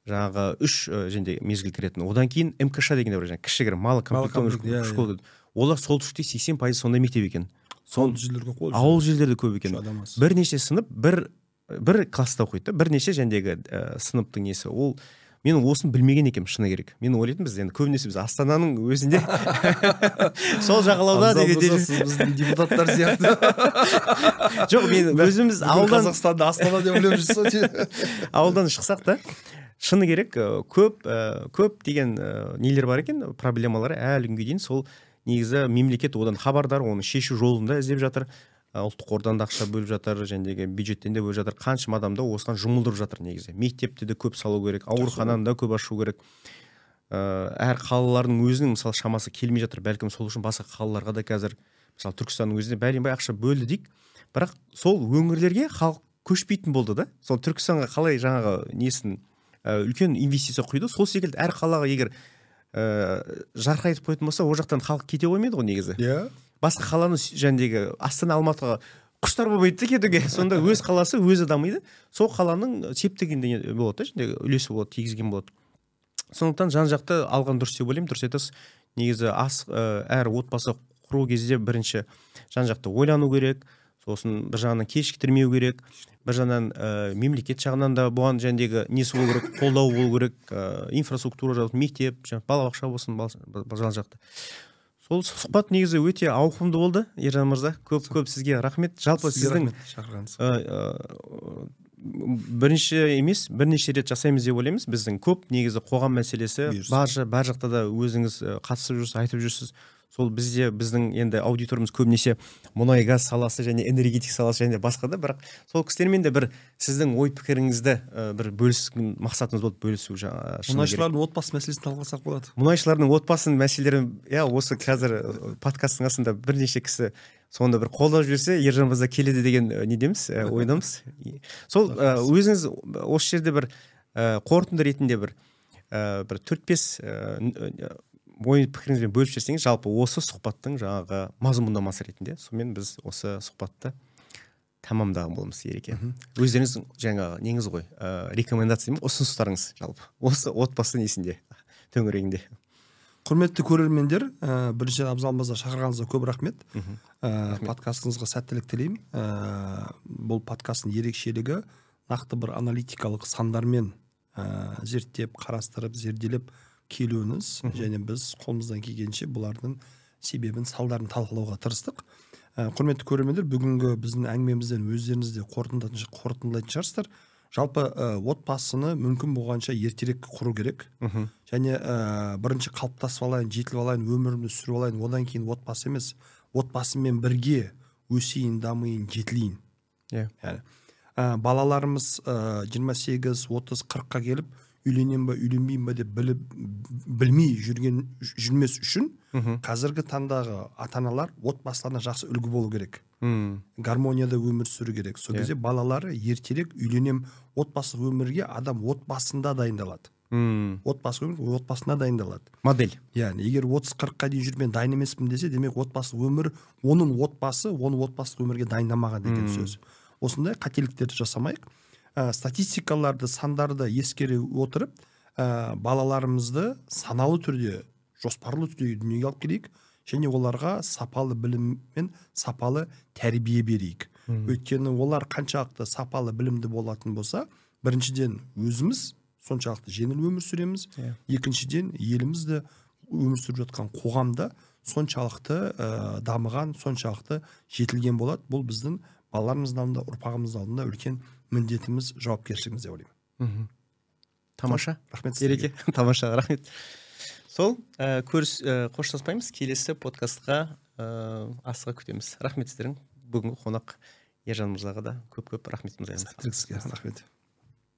Жаңағы 3 және мезгіл кіретін. Одан кейін МКШ деген бар, кішігірім малы комплектті школа. Олар солтүстікте 80% сондай мектеп екен. Ауыл жерлерде көп екен. Бірнеше сынып, бір бір класста оқиды, бірнеше жәндегі сыныптың несі. Ол мен осын білмеген екем, шыны керек. Мен ойлайтын біз енді көбінесе біз Астананың өзінде сол жағалауда дегенде біздің депутаттар сияқты. Жоқ, мен өзіміз ауылдан Қазақстанда Астана деп ойлап жүрсек, ауылдан шықсақ та шыны керек көп деген нелер бар екен, проблемалары әлі күнге дейін сол негізі мемлекет одан хабардар, оны шешу жолында іздеп жатыр. Ұлттық қордан да ақша бөліп жатыр, жәндегі бюджеттен де бөліп жатыр, қаншама адамды осыған жұмылдырып жатыр негізі. Мектепті де көп салу керек, аурухананы да көп ашу керек. Әр қалалардың өзінің мысалы шамасы келмей жатыр, бәлкім сол үшін басқа қалаларға да қазір мысалы Түркістанның өзіне бәленбай ақша бөлді дейік, бірақ сол өңірлерге халық көшпейтін болды да. Сол Түркістанға қалай жаңағы несін үлкен инвестиция құйды, сол секілді әр қалаға егер жарқайтып қойатын болса, ол жақтан халық кете қоймайды ғой негізі. Басқа қаланы жәндегі Астана Алматыға құштар болмайды кетуге. Сонда өз қаласы өзі дамиды. Сол қаланың септігінде болады, жәндегі үлесі болады, тигізген болады. Сондықтан жан жақты алған дұрыс деп ойлаймын. Дұрыс айтасыз. Негізі әр отбасы құру кезде бірінші жан жақты ойлану керек. Сосын бір жағынан кешіктірмеу керек. Бір жағынан мемлекет жағынан да бұған жәндегі несі болу керек, қолдау болу керек, инфраструктура жағынан мектеп, балабақша болсын, жан жақты. Сол сұхбат негізі өте ауқымды болды, Ержан мырза. Көп-көп сізге рахмет. Жалпы сіздің бірінші емес, бірнеше рет жасаймыз деп ойлаймыз. Біздің көп негізі қоғам мәселесі бар жақта да өзіңіз қатысып жүрсіз, айтып жүрсіз. Сол бізде біздің енді аудиторымыз көбінесе мұнай газ саласы және энергетик саласы және басқа да, бірақ сол кісілермен де бір сіздің ой пікіріңізді бір бөліскен мақсатымыз болды, бөлісу. Мұнайшылардың отбасы мәселесін талқыласақ болады. Мұнайшылардың отбасын мәселелерін, осы қазір подкастың астында бірнеше кісі сонда бір қолдап жіберсе, Ержан мырза келеді деген недеміз, ойдамыз. Сол өзіңіз осы жерде бір қорытынды ретінде бір 4-5 ойын пікіріңізбен бөліп жүрсеңіз, жалпы осы сұхбаттың жаңағы мазмұндамасы ретінде сонымен біз осы сұхбатты тамамдаған боламыз, Ереке. Өздеріңіздің жаңағы неңіз ғой, рекомендация мен ұсыныстарыңыз жалпы осы отбасы несінде, төңірегінде. Құрметті көрермендер, бірінші Абзал мырза шақырғаныңызға көп рахмет. Подкастыңызға сәттілік тілеймін. Бұл подкастың ерекшелігі нақты бір аналитикалық сандармен зерттеп, қарастырып, зерделеп келуіңіз, және біз қолымыздан келгенше бұлардың себебін, салдарын талқылауға тырыстық. Құрметті көрермендер, бүгінгі біздің әңгімемізден өздеріңізде қорытындылайтын шығарсыздар. Жалпы отбасыны мүмкін болғанша ертерек құру керек. Және бірінші қалыптасып алайын, жетіліп алайын, өмірімді сүріп алайын, одан кейін отбасы емес, отбасымен бірге өсейін, дамиын, жетілейін. Балаларымыз 28-30-40-қа келіп үйленем ба, үйленбейм ба деп білмей жүрмес үшін қазіргі таңдағы ата-аналар отбасыларына жақсы үлгі болу керек. Гармонияда өмір сүру керек. Сол кезде балалары ертерек үйленем, отбасы өмірге адам отбасында дайындалады. Отбасы өмір отбасында дайындалады. Модель. Яғни, егер 30-40-қа дейін жүрмен дайын емеспін десе, демек отбасы өмір, оның отбасы өмірге дайындамаған деген сөз. Осындай қателіктерді жасамайық. Статистикаларды, сандарды ескере отырып, балаларымызды саналы түрде, жоспарлы түрде дүниеге алып келейік, және оларға сапалы білім мен сапалы тәрбие берейік. Өйткені олар қаншалықты сапалы білімді болатын болса, біріншіден өзіміз соншалықты жеңіл өмір сүреміз, екіншіден елімізді өмір сүріп жатқан қоғамда соншалықты дамыған, соншалықты жетілген болады. Бұл біздің балаларымыздың алдында, ұрпағымыздың алдында үлкен міндетіміз, жауапкершілігіміз деп ойлаймын. Тамаша. Рахмет сізге. Тамаша, рахмет. Сол, қоштаспаймыз. Келесі подкастқа асыға күтеміз. Рахмет сіздерің. Бүгінгі қонақ Ержан мырзаға да көп-көп рахметіміз. Рахмет.